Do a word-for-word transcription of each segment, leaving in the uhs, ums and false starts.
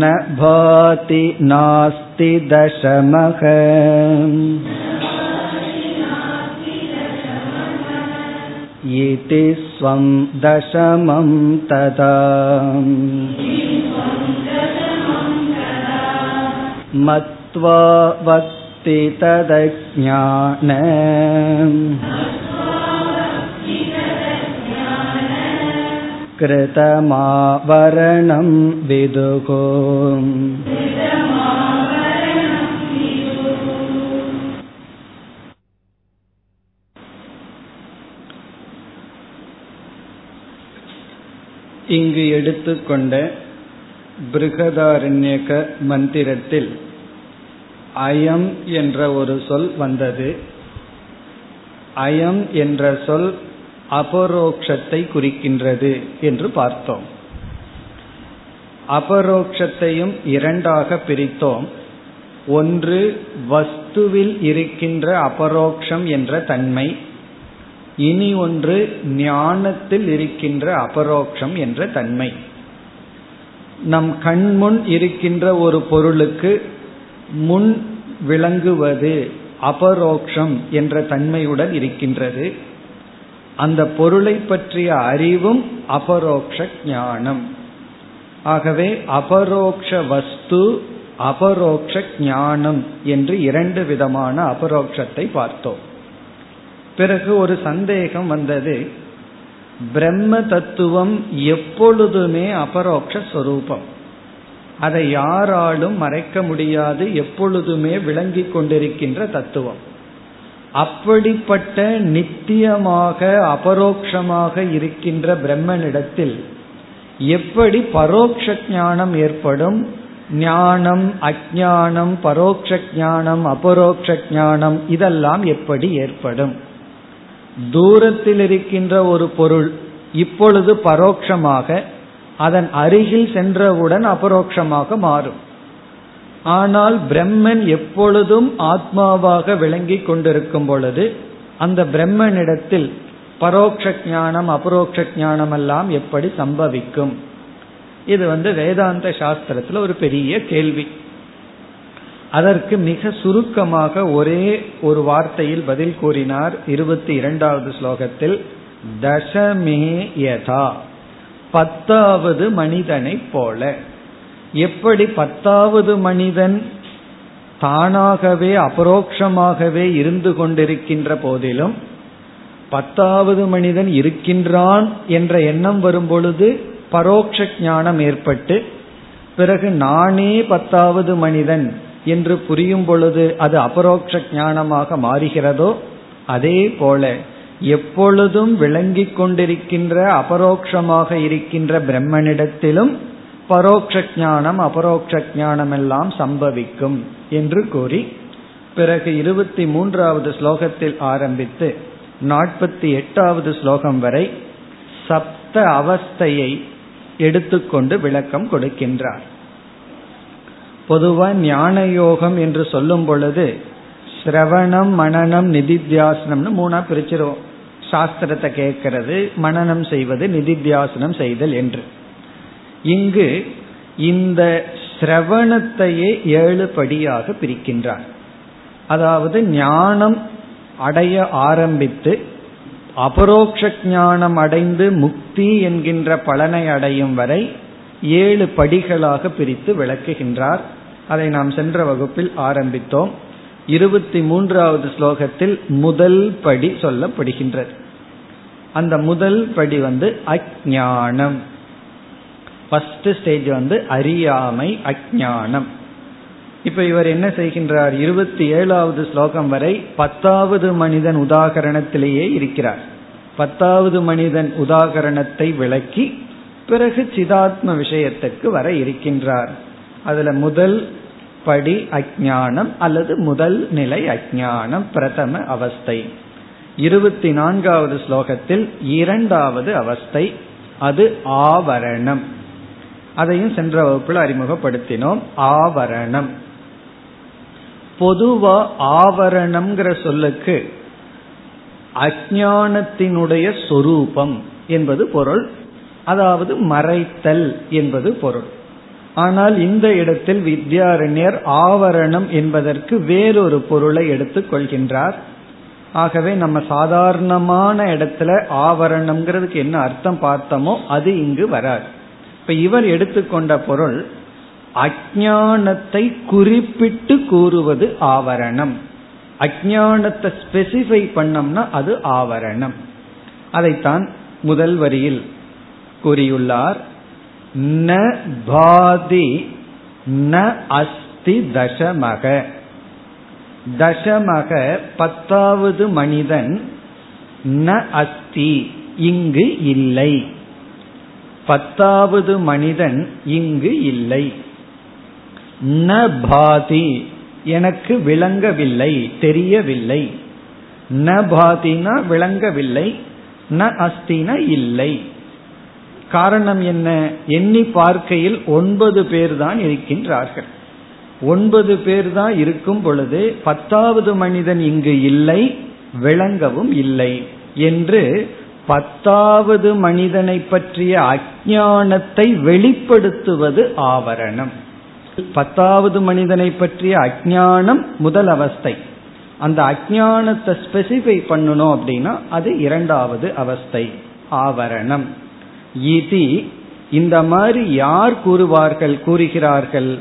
ந பாதி நாஸ்தி தசமஹ யதி ஸ்வம் தசமம் ததா மத்வா வக்தி ததஜ்ஞானம் கிருதமாவரணம் விதுகோ. இங்கு எடுத்துக்கொண்ட பிருகதாரண்யக மந்திரத்தில் அயம் என்ற ஒரு சொல் வந்தது. அயம் என்ற சொல் அபரோக்ஷத்தை குறிக்கின்றது என்று பார்த்தோம். அபரோக்ஷத்தையும் இரண்டாக பிரித்தோம். ஒன்று வஸ்துவில் இருக்கின்ற அபரோக்ஷம் என்ற தன்மை, இனி ஒன்று ஞானத்தில் இருக்கின்ற அபரோக்ஷம் என்ற தன்மை. நம் கண்முன் இருக்கின்ற ஒரு பொருளுக்கு முன் விளங்குவது அபரோக்ஷம் என்ற தன்மையுடன் இருக்கின்றது. அந்த பொருளை பற்றிய அறிவும் அபரோக்ஷ ஞானம். ஆகவே அபரோக்ஷ வஸ்து, அபரோக்ஷ ஞானம் என்று இரண்டு விதமான அபரோக்ஷத்தை பார்த்தோம். பிறகு ஒரு சந்தேகம் வந்தது, பிரம்ம தத்துவம் எப்பொழுதுமே அபரோக்ஷரூபம், அதை யாராலும் மறைக்க முடியாது, எப்பொழுதுமே விளங்கி கொண்டிருக்கின்ற தத்துவம். அப்படிப்பட்ட நித்தியமாக அபரோக்ஷமாக இருக்கின்ற பிரம்மனிடத்தில் எப்படி பரோக்ஷ ஞானம் ஏற்படும்? ஞானம், அஜ்ஞானம், பரோக்ஷ ஞானம், அபரோக்ஷ ஞானம் இதெல்லாம் எப்படி ஏற்படும்? தூரத்தில் இருக்கின்ற ஒரு பொருள் இப்பொழுது பரோக்ஷமாக, அதன் அருகில் சென்றவுடன் அபரோக்ஷமாக மாறும். ஆனால் பிரம்மன் எப்பொழுதும் ஆத்மாவாக விளங்கி கொண்டிருக்கும் பொழுது அந்த பிரம்மனிடத்தில் பரோக்ஷ ஞானம் அபரோக்ஷ ஞானம் எல்லாம் எப்படி சம்பவிக்கும்? இது வந்து வேதாந்த சாஸ்திரத்துல ஒரு பெரிய கேள்வி. அதற்கு மிக சுருக்கமாக ஒரே ஒரு வார்த்தையில் பதில் கூறினார் இருபத்தி இரண்டாவது ஸ்லோகத்தில். தசமே யதா, பத்தாவது மனிதனை போல. எப்படி பத்தாவது மனிதன் தானாகவே அபரோக்ஷமாகவே இருந்து கொண்டிருக்கின்ற போதிலும் பத்தாவது மனிதன் இருக்கின்றான் என்ற எண்ணம் வரும் பொழுது பரோக்ஷ ஞானம் ஏற்பட்டு, பிறகு நானே பத்தாவது மனிதன் என்று புரியும் பொழுது அது அபரோக்ஷ ஞானமாக மாறுகிறதோ, அதே போல எப்பொழுதும் விளங்கி கொண்டிருக்கின்ற அபரோக்ஷமாக இருக்கின்ற பிரம்மனிடத்திலும் பரோக்ஷ ஞானம் அபரோக்ஷ ஞானம் எல்லாம் சம்பவிக்கும் என்று கூறி, பிறகு இருபத்தி மூன்றாவது ஸ்லோகத்தில் ஆரம்பித்து நாற்பத்தி எட்டாவது ஸ்லோகம் வரை சப்த அவஸ்தையை எடுத்துக்கொண்டு விளக்கம் கொடுக்கின்றார். பொதுவாக ஞான யோகம் என்று சொல்லும் பொழுது சிரவணம், மனனம், நிதித்தியாசனம்னு மூணா பிரிச்சிருவோம். சாஸ்திரத்தை கேட்கறது, மனனம் செய்வது, நிதித்தியாசனம் செய்தல் என்று. இங்கு இந்த சிரவணத்தையே ஏழு படியாக பிரிக்கின்றார். அதாவது ஞானம் அடைய ஆரம்பித்து அபரோக்ஷ ஞானம் அடைந்து முக்தி என்கின்ற பலனை அடையும் வரை ஏழு படிகளாக பிரித்து விளக்குகின்றார். அதை நாம் சென்ற வகுப்பில் ஆரம்பித்தோம். இருபத்தி மூன்றாவது ஸ்லோகத்தில் முதல் படி சொல்லப்படுகின்றது. அந்த முதல் படி வந்து அஜ்ஞானம். ஃபர்ஸ்ட் ஸ்டேஜ் வந்து அறியாமை, அஜ்ஞானம். இப்ப இவர் என்ன செய்கின்றார்? இருபத்தி ஏழாவது ஸ்லோகம் வரை பத்தாவது மனிதன் உதாகரணத்திலேயே இருக்கிறார். பத்தாவது மனிதன் உதாகரணத்தை விளக்கி பிறகு சிதாத்ம விஷயத்துக்கு வர இருக்கின்றார். அதுல முதல் படி அஜ்ஞானம் அல்லது முதல் நிலை அஜ்ஞானம், பிரதம அவஸ்தை. இருபத்தி நான்காவது ஸ்லோகத்தில் இரண்டாவது அவஸ்தை, அது ஆவரணம். அதையும் சென்ற வகுப்பில் அறிமுகப்படுத்தினோம். ஆவரணம் பொதுவா ஆவரணம்ங்கிற சொல்லுக்கு அஞ்ஞானத்தினுடைய சொரூபம் என்பது பொருள், அதாவது மறைத்தல் என்பது பொருள். ஆனால் இந்த இடத்தில் வித்யாரண்யர் ஆவரணம் என்பதற்கு வேறொரு பொருளை எடுத்துக் கொள்கின்றார். ஆகவே நம்ம சாதாரணமான இடத்துல ஆவரணம்ங்கிறதுக்கு என்ன அர்த்தம் பார்த்தோமோ அது இங்கு வராது. இப்ப இவர் எடுத்துக்கொண்ட பொருள் அஞ்ஞானத்தை குறிப்பிட்டு கூறுவது ஆவரணம். அஞ்ஞானத்தை ஸ்பெசிஃபை பண்ணம்னா அது ஆவரணம். அதைத்தான் முதல் வரியில் கூறியுள்ளார். ந பாதி ந அஸ்தி தசமக. தசமக பத்தாவது மனிதன், ந அஸ்தி இங்கு இல்லை, பத்தாவது மனிதன் இங்கு இல்லை, ந பாதி எனக்கு விளங்கவில்லை தெரியவில்லை, ந பாதினா விளங்கவில்லை, ந அஸ்தினா இல்லை. காரணம் என்ன? எண்ணி பார்க்கையில் ஒன்பது பேர் தான் இருக்கின்றார்கள். ஒன்பது பேர் தான் இருக்கும் பொழுது பத்தாவது மனிதன் இங்கு இல்லை, விளங்கவும் இல்லை என்று பத்தாவது மனிதனை பற்றிய அஞ்ஞானத்தை வெளிப்படுத்துவது ஆவரணம். பத்தாவது மனிதனை பற்றிய அஞ்ஞானம் முதல் அவஸ்தை. அந்த அஞ்ஞானத்தை ஸ்பெசிஃபை பண்ணணும் அப்படின்னா அது இரண்டாவது அவஸ்தை, ஆவரணம். இதி இந்த மாதிரி யார் கூறுவார்கள் கூறுகிறார்கள்?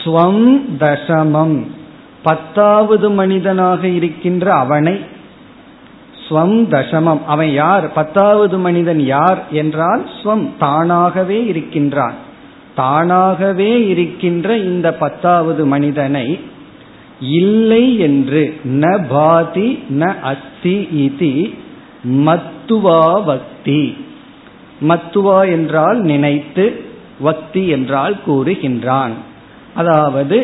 ஸ்வம் தசமம், பத்தாவது மனிதனாக இருக்கின்ற அவனை. ஸ்வம் தசமம், அவன் யார்? பத்தாவது மனிதன் யார் என்றால் ஸ்வம், தானாகவே இருக்கின்றான். தானாகவே இருக்கின்ற இந்த பத்தாவது மனிதனை இல்லை என்று, ந பாதி ந அஸ்தி இதி மத்துவா வக்தி. மத்துவா என்றால் நினைத்து, வக்தி என்றால் கூறுகின்றான். அதாவது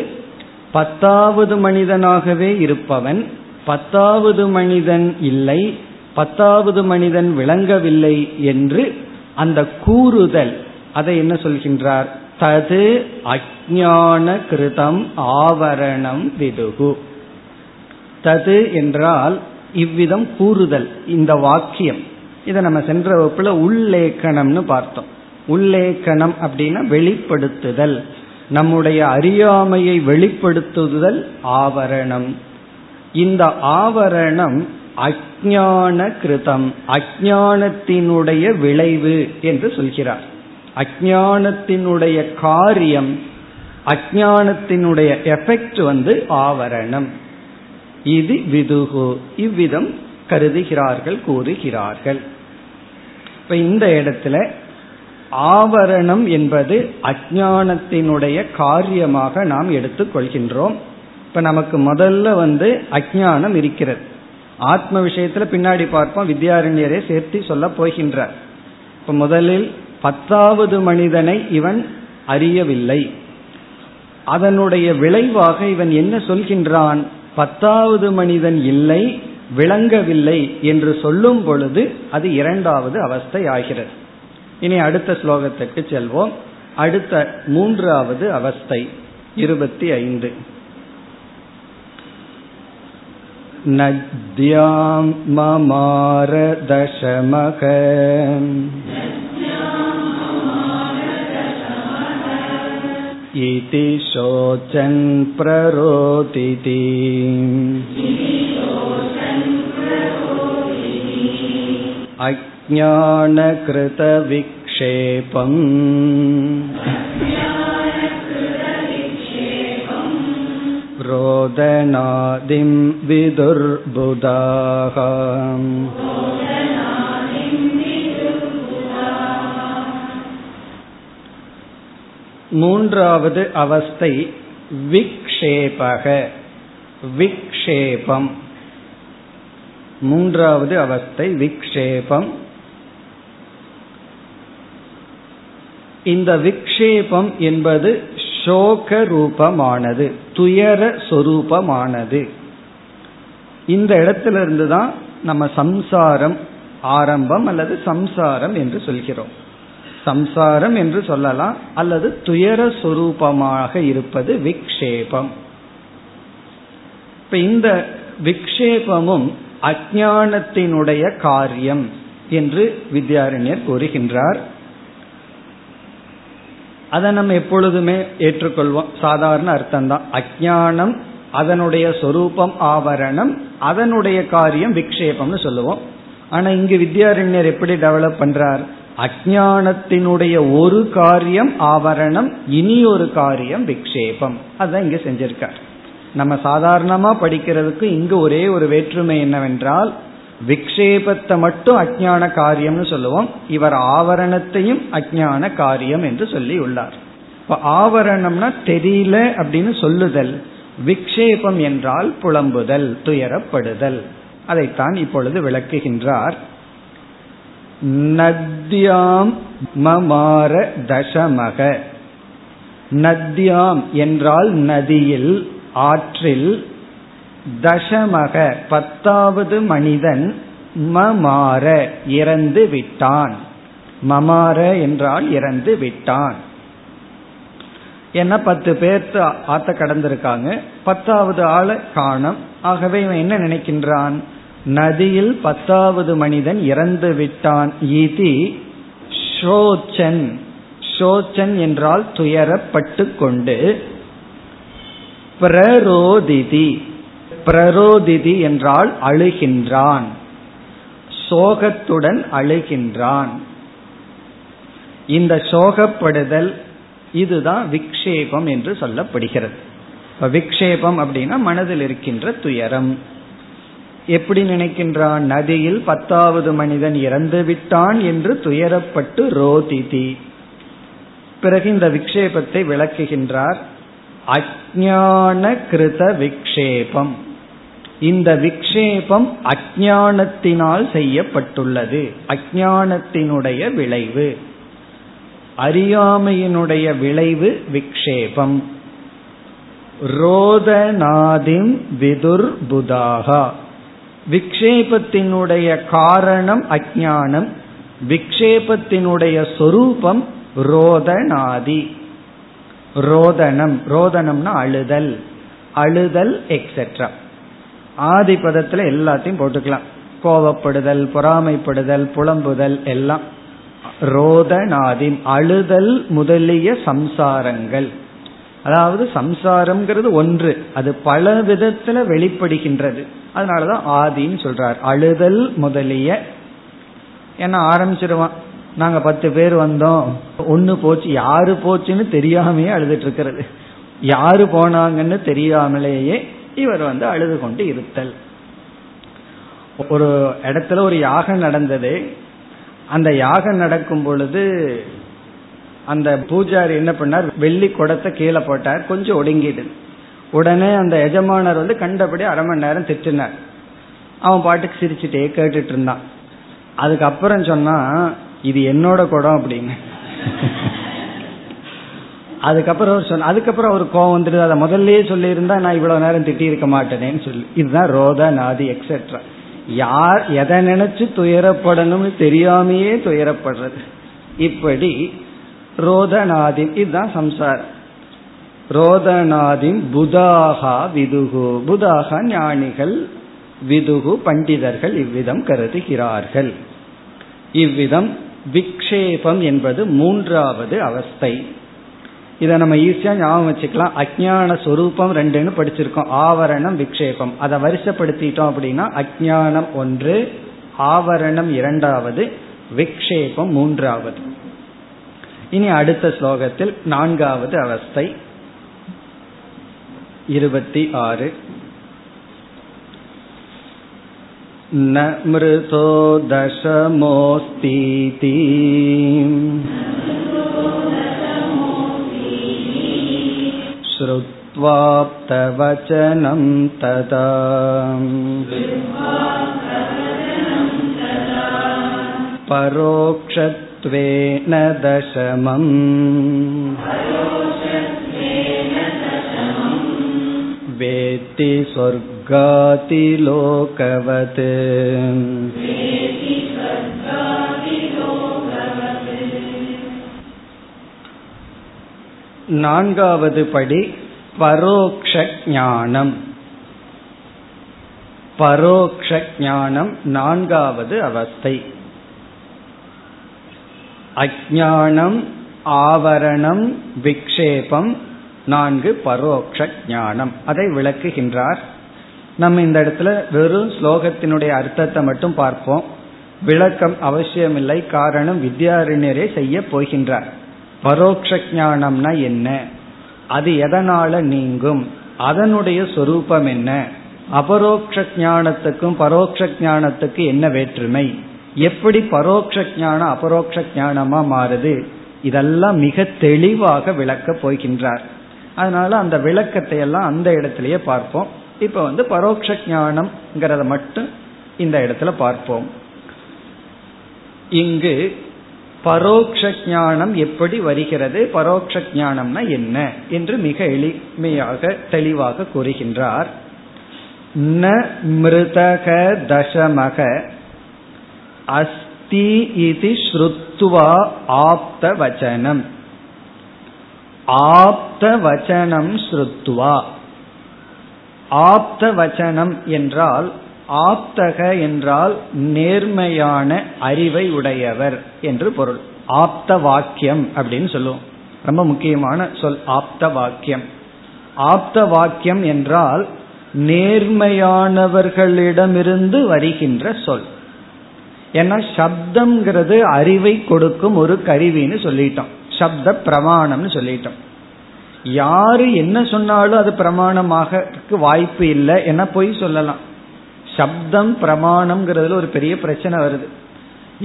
பத்தாவது மனிதனாகவே இருப்பவன், பத்தாவது மனிதன் இல்லை, பத்தாவது மனிதன் விளங்கவில்லை என்று அந்த கூறுதல், அதை என்ன சொல்கின்றார்? தது அஞ்ஞான கிருதம் ஆவரணம் விதுகு. தது என்றால் இவ்விதம் கூறுதல், இந்த வாக்கியம். இதை நம்ம சென்ற வகுப்புல உள்ளேக்கணம்னு பார்த்தோம். உள்ளேக்கணம் அப்படின்னா வெளிப்படுத்துதல், நம்முடைய அறியாமையை வெளிப்படுத்துதல் ஆவரணம். இந்த ஆவரணம் அஞ்ஞான கிருதம், அஞ்ஞானத்தினுடைய விளைவு என்று சொல்கிறார். அஞ்ஞானத்தினுடைய காரியம், அஞ்ஞானத்தினுடைய எஃபெக்ட் வந்து ஆவரணம். இது விதுகு, இவ்விதம் கருதுகிறார்கள் கூறுகிறார்கள். இப்ப இந்த இடத்துல ஆவரணம் என்பது அஞ்ஞானத்தினுடைய காரியமாக நாம் எடுத்துக்கொள்கின்றோம். இப்ப நமக்கு முதல்ல வந்து அஞ்ஞானம் இருக்கிறது. ஆத்ம விஷயத்துல பின்னாடி பார்ப்போம், வித்யாரண்யரை சேர்த்து சொல்ல போகின்றார். இப்ப முதலில் பத்தாவது மனிதனை இவன் அறியவில்லை, அதனுடைய விளைவாக இவன் என்ன சொல்கின்றான்? பத்தாவது மனிதன் இல்லை, விளங்கவில்லை என்று சொல்லும் பொழுது அது இரண்டாவது அவஸ்தை ஆகிறது. இனி அடுத்த ஸ்லோகத்திற்கு செல்வோம். அடுத்த மூன்றாவது அவஸ்தை இருபத்தி ஐந்து. நத்யாம் மமார தசமக இதி சோசன் பிரரோதிதி. அஞ்ஞான கிருத விக்ஷேபம் ரோதனாதிம் விதுர்புதாஹம். மூன்றாவது அவஸ்தை விக்ஷேபக, விக்ஷேபம். மூன்றாவது அவஸ்தை விக்ஷேபம். இந்த விக்ஷேபம் என்பது சோக ரூபமானது, துயர சொரூபமானது. இந்த இடத்துல இருந்துதான் நம்ம சம்சாரம் ஆரம்பம் அல்லது சம்சாரம் என்று சொல்கிறோம். சம்சாரம் என்று சொல்லலாம் அல்லது துயர சொரூபமாக இருப்பது விக்ஷேபம். இப்ப இந்த விக்ஷேபமும் அஞ்ஞானத்தினுடைய காரியம் என்று வித்யாரண்யர் கூறுகின்றார். அதை நம்ம எப்பொழுதுமே ஏற்றுக்கொள்வோம். சாதாரண அர்த்தம் தான். அஜானம் அதனுடைய சொரூபம் ஆவரணம், அதனுடைய காரியம் விக்ஷேபம்னு சொல்லுவோம். ஆனா இங்கு வித்யாரண்யர் எப்படி டெவலப் பண்றார், அஜானத்தினுடைய ஒரு காரியம் ஆவரணம், இனி ஒரு காரியம் விக்ஷேபம், அதான் இங்க செஞ்சிருக்கார். நம்ம சாதாரணமா படிக்கிறதுக்கு இங்கு ஒரே ஒரு வேற்றுமை என்னவென்றால், விக்ஷேபத்தை மட்டும் அஜ்ஞான காரியம்னு சொல்லுவோம், இவர் ஆவரணத்தையும் அஜ்ஞான காரியம் என்று சொல்லி உள்ளார். இப்ப ஆவரணம்னா தெரியல அப்படின்னு சொல்லுதல், விக்ஷேபம் என்றால் புலம்புதல், துயரப்படுதல். அதைத்தான் இப்பொழுது விளக்குகின்றார். நத்யாம் மமார தசமக. நத்யாம் என்றால் நதியில், ஆற்றில், தசமக பத்தாவது மனிதன், மமார இறந்து விட்டான். மமார என்றால் இறந்து விட்டான். என்ன, பத்து பேர்த்து ஆத்த கடந்திருக்காங்க, பத்தாவது ஆளை காணோம். ஆகவே இவன் என்ன நினைக்கின்றான், நதியில் பத்தாவது மனிதன் இறந்து விட்டான். இதி ஷோச்சன். ஷோச்சன் என்றால் துயரப்பட்டு கொண்டு. பிரரோதிதி, பிரரோதிதி என்றால் அழுகின்றான், சோகத்துடன் அழுகின்றான். இந்த சோகப்படுதல் இதுதான் விக்ஷேபம் என்று சொல்லப்படுகிறது. விக்ஷேபம் அப்படின்னா மனதில் இருக்கின்ற துயரம். எப்படி நினைக்கின்றான், நதியில் பத்தாவது மனிதன் இறந்து விட்டான் என்று துயரப்பட்டு ரோதிதி. பிறகு இந்த விக்ஷேபத்தை விளக்குகின்றார். அஜ்ஞான கிருத விக்ஷேபம். இந்த விக்ஷேபம் அஜ்ஞானத்தினால் செய்யப்பட்டுள்ளது, அஜ்ஞானத்தினுடைய விளைவு, அறியாமையினுடைய விளைவு விக்ஷேபம். ரோதநாதிம் விதுர்புதாகா. விக்ஷேபத்தினுடைய காரணம் அஜ்ஞானம், விக்ஷேபத்தினுடைய சொரூபம் ரோதநாதி, ரோதனம், ரோதனம்னா அழுதல், அழுதல் எக்ஸெட்ரா. ஆதி பதத்துல எல்லாத்தையும் போட்டுக்கலாம், கோபப்படுதல், பொறாமைப்படுதல், புலம்புதல் எல்லாம். ரோதநாதி அழுதல் முதலிய சம்சாரங்கள். அதாவது சம்சாரம்ங்கிறது ஒன்று, அது பல விதத்துல வெளிப்படுகின்றது. அதனாலதான் ஆதின்னு சொல்றார், அழுதல் முதலிய. ஏன்னா ஆரம்பிச்சிருவான், நாங்க பத்து பேர் வந்தோம், ஒன்னு போச்சு, யாரு போச்சுன்னு தெரியாமையே அழுதுட்டு இருக்கிறது, யாரு போனாங்கன்னு தெரியாமலேயே இவர் வந்து அழுது கொண்டு இருத்தல். ஒரு இடத்துல ஒரு யாகம் நடந்தது. அந்த யாகம் நடக்கும் பொழுது அந்த பூஜாரி என்ன பண்ணார், வெள்ளி குடத்தை கீழே போட்டார், கொஞ்சம் ஒடுங்கிடுது. உடனே அந்த எஜமானர் வந்து கண்டபடி அரை மணி நேரம் திட்டினார். அவன் பாட்டுக்கு சிரிச்சுட்டே கேட்டுட்டு இருந்தான். அதுக்கப்புறம் சொன்னா, இது என்னோட குடம் அப்படின்னு. அதுக்கப்புறம் சொன்ன, அதுக்கப்புறம் அவர் கோவம் வந்துடுது, அதை முதல்ல சொல்லியிருந்தா நான் இவ்வளவு நேரம் திட்டி இருக்க மாட்டேனேன்னு சொல்லி. இதுதான் ரோத நாதி எக்ஸெட்ரா. யார் எதை நினைச்சு துயரப்படணும்னு தெரியாமையே துயரப்படுறது. இப்படி ரோதநாதி, இதுதான் சம்சாரம். ரோதநாதி புதாகா விதுகு. புதாகா ஞானிகள், விதுகு பண்டிதர்கள் இவ்விதம் கருதுகிறார்கள். இவ்விதம் விக்ஷேபம் என்பது மூன்றாவது அவஸ்தை. இதை நம்ம ஈஸியா ஞாபகம் வச்சுக்கலாம். அஜ்ஞான சொரூபம் ரெண்டுன்னு படிச்சிருக்கோம், ஆவரணம் விக்ஷேபம். அதை வரிசைப்படுத்திட்டோம் அப்படின்னா அஜ்ஞானம் ஒன்று, ஆவரணம் இரண்டாவது, விக்ஷேபம் மூன்றாவது. இனி அடுத்த ஸ்லோகத்தில் நான்காவது அவஸ்தை. இருபத்தி ஆறு. ந மிருதோ தசமோஸ்தீதி ஸ்ருத்வாப்த வசனம் ததா. பரோக்ஷத்வேன தசமம் வேத்தி சொர்காதி லோகவத். நான்காவது படி பரோக்ஷ ஞானம். பரோக்ஷ ஞானம் நான்காவது அவஸ்தை. அஜ்ஞானம் ஆவரணம், விக்ஷேபம், நான்கு பரோக்ஷ ஞானம். அதை விளக்குகின்றார். நம்ம இந்த இடத்துல வெறும் ஸ்லோகத்தினுடைய அர்த்தத்தை மட்டும் பார்ப்போம், விளக்கம் அவசியமில்லை. காரணம், வித்யாரண்யரே செய்ய போகின்றார். பரோக்ஷ ஞானம்னா என்ன, அது எதனால நீங்கும், அதனுடைய சொரூபம் என்ன, அபரோக்ஷ ஞானத்துக்கும் பரோக்ஷ ஞானத்துக்கு என்ன வேற்றுமை, எப்படி பரோக்ஷ ஞானம் அபரோக்ஷ ஞானமா மாறுது, இதெல்லாம் மிக தெளிவாக விளக்க போகின்றார். அதனால அந்த விளக்கத்தை எல்லாம் அந்த இடத்திலேயே பார்ப்போம். இப்ப வந்து பரோக்ஷ ஞானம்ங்கிறத மட்டும் இந்த இடத்துல பார்ப்போம். இங்கு பரோக்ஷ ஞானம் எப்படி வருகிறது, பரோக்ஷ ஞானம்னா என்ன என்று மிக எளிமையாக தெளிவாக கூறுகின்றார். ந மிருதக தசமக அஸ்தி இதி ஸ்ருத்வா ஆப்த வசனம். ஆப்த வசனம் ஸ்ருத்வா. ஆப்த வசனம் என்றால், ஆப்தக என்றால் நேர்மையான அறிவை உடையவர் என்று பொருள். ஆப்த வாக்கியம் அப்படின்னு சொல்லுவோம். ரொம்ப முக்கியமான சொல் ஆப்த வாக்கியம். ஆப்த வாக்கியம் என்றால் நேர்மையானவர்களிடமிருந்து வருகின்ற சொல். ஏன்னா சப்தம்ங்கிறது அறிவை கொடுக்கும் ஒரு கருவின்னு சொல்லிட்டோம், சப்த பிரமாணம்னு சொல்லிட்டோம். யாரு என்ன சொன்னாலும் அது பிரமாணமாக வாய்ப்பு இல்லை, என்ன போய் சொல்லலாம். சப்தம் பிரமாணம்ங்கிறதுல ஒரு பெரிய பிரச்சனை வருது.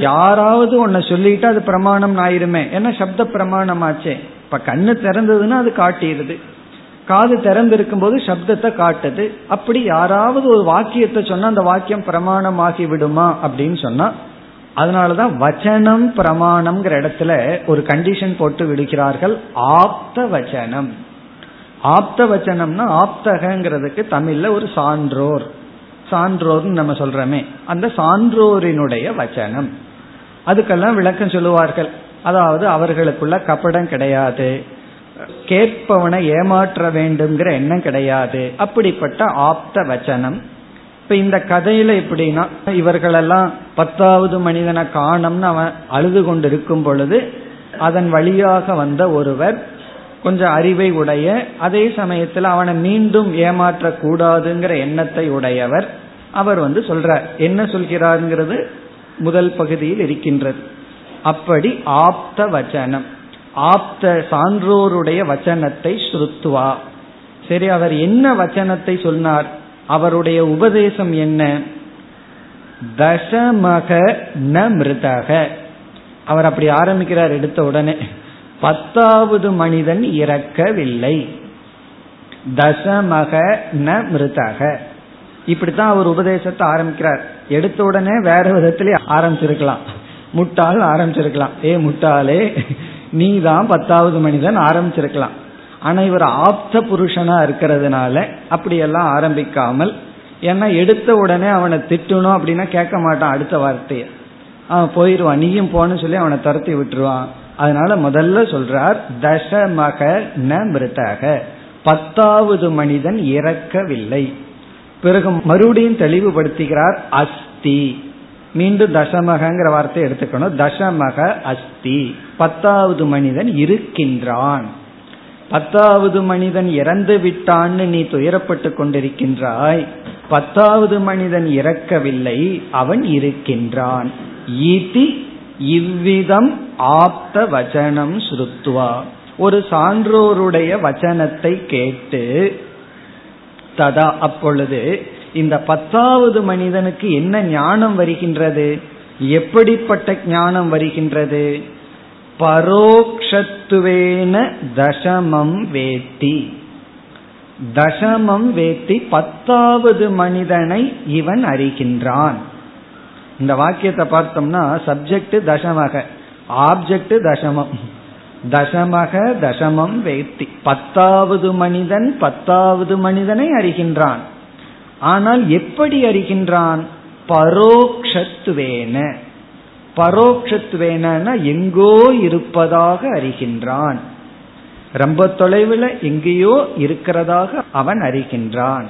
யாராவது ஒன்ன சொல்லிட்டு அது பிரமாணம் ஆயிருமே, ஏன்னா சப்த பிரமாணம் ஆச்சே. இப்ப கண்ணு திறந்ததுன்னா அது காட்டிடுது, காது திறந்திருக்கும் போது சப்தத்தை காட்டுது. அப்படி யாராவது ஒரு வாக்கியத்தை சொன்னா அந்த வாக்கியம் பிரமாணம் ஆகி விடுமா அப்படின்னு சொன்னா, அதனாலதான் வச்சனம் பிரமாணம்ங்கிற இடத்துல ஒரு கண்டிஷன் போட்டு விடுகிறார்கள், ஆப்த வச்சனம். ஆப்த வச்சனம்னா ஆப்தகங்கிறதுக்கு தமிழ்ல ஒரு சான்றோர், சான்றோர்னு நம்ம சொல்றமே அந்த சான்றோரினுடைய வச்சனம். அதுக்கெல்லாம் விளக்கம் சொல்லுவார்கள். அதாவது அவர்களுக்குள்ள கபடம் கிடையாது, கேட்பவனை ஏமாற்ற வேண்டும்ங்கிற எண்ணம் கிடையாது, அப்படிப்பட்ட ஆப்த வச்சனம். இப்ப இந்த கதையில எப்படின்னா, இவர்களெல்லாம் பத்தாவது மனிதனை காணம்னு அவன் அழுது கொண்டு இருக்கும் பொழுது அதன் வழியாக வந்த ஒருவர் கொஞ்சம் அறிவை உடைய, அதே சமயத்துல அவனை மீண்டும் ஏமாற்ற கூடாதுங்கிற எண்ணத்தை உடையவர், அவர் வந்து சொல்றார். என்ன சொல்கிறாருங்கிறது முதல் பகுதியில் இருக்கின்றது. அப்படி ஆப்த வச்சனம், ஆப்த சான்றோருடைய வச்சனத்தை ஸ்ருத்வா. சரி, அவர் என்ன வச்சனத்தை சொன்னார், அவருடைய உபதேசம் என்ன? தசமக ந மிருதக. அவர் அப்படி ஆரம்பிக்கிறார் எடுத்த உடனே. பத்தாவது மனிதன் இறக்கவில்லை. தசமக ந மிருதக, இப்படித்தான் அவர் உபதேசத்தை ஆரம்பிக்கிறார். எடுத்த உடனே வேற விதத்திலே ஆரம்பிச்சிருக்கலாம், முட்டாள் ஆரம்பிச்சிருக்கலாம், ஏ முட்டாளே நீ தான் பத்தாவது மனிதன் ஆரம்பிச்சிருக்கலாம். ஆனா இவர் ஆப்த புருஷனா இருக்கிறதுனால அப்படியெல்லாம் ஆரம்பிக்காமல், ஏன்னா எடுத்த உடனே அவனை திட்டணும் அப்படின்னா கேட்க மாட்டான், அடுத்த வார்த்தையை அவன் போயிடுவான், நீயும் போன்னு சொல்லி அவனை துரத்தி விட்டுருவான். அதனால முதல்ல சொல்றார் தசமக ந மிருதக, பத்தாவது மனிதன் இறக்கவில்லை. பிறகு மறுபடியும் தெளிவுபடுத்துகிறார் அஸ்தி. மீண்டும் தசமகங்கிற வார்த்தை எடுத்துக்கணும். தசமக அஸ்தி, பத்தாவது மனிதன் இருக்கின்றான். பத்தாவது மனிதன் இறந்து விட்டான்னு நீ துயரப்பட்டு கொண்டிருக்கின்றாய், பத்தாவது மனிதன் இறக்கவில்லை, அவன் இருக்கின்றான். ஈதி இவ்விதம் ஆப்த வச்சனம் ஸ்ருத்வா, ஒரு சான்றோருடைய வச்சனத்தை கேட்டு, ததா அப்பொழுது இந்த பத்தாவது மனிதனுக்கு என்ன ஞானம் வருகின்றது, எப்படிப்பட்ட ஞானம் வருகின்றது? பரோக்ஷத்துவேன தசமம் வேத்தி. தசமம் வேத்தி, பத்தாவது மனிதனை இவன் அறிகின்றான். இந்த வாக்கியத்தை பார்த்தோம்னா சப்ஜெக்ட் தசமக, ஆப்ஜெக்ட் தசமம். தசமக தசமம் வேத்தி, பத்தாவது மனிதன் பத்தாவது மனிதனை அறிகின்றான். ஆனால் எப்படி அறிகின்றான்? பரோக்ஷத்துவேன. பரோக்ஷத்துவேனா எங்கோ இருப்பதாக அறிகின்றான், ரொம்ப தொலைவில் எங்கேயோ இருக்கிறதாக அவன் அறிகின்றான்.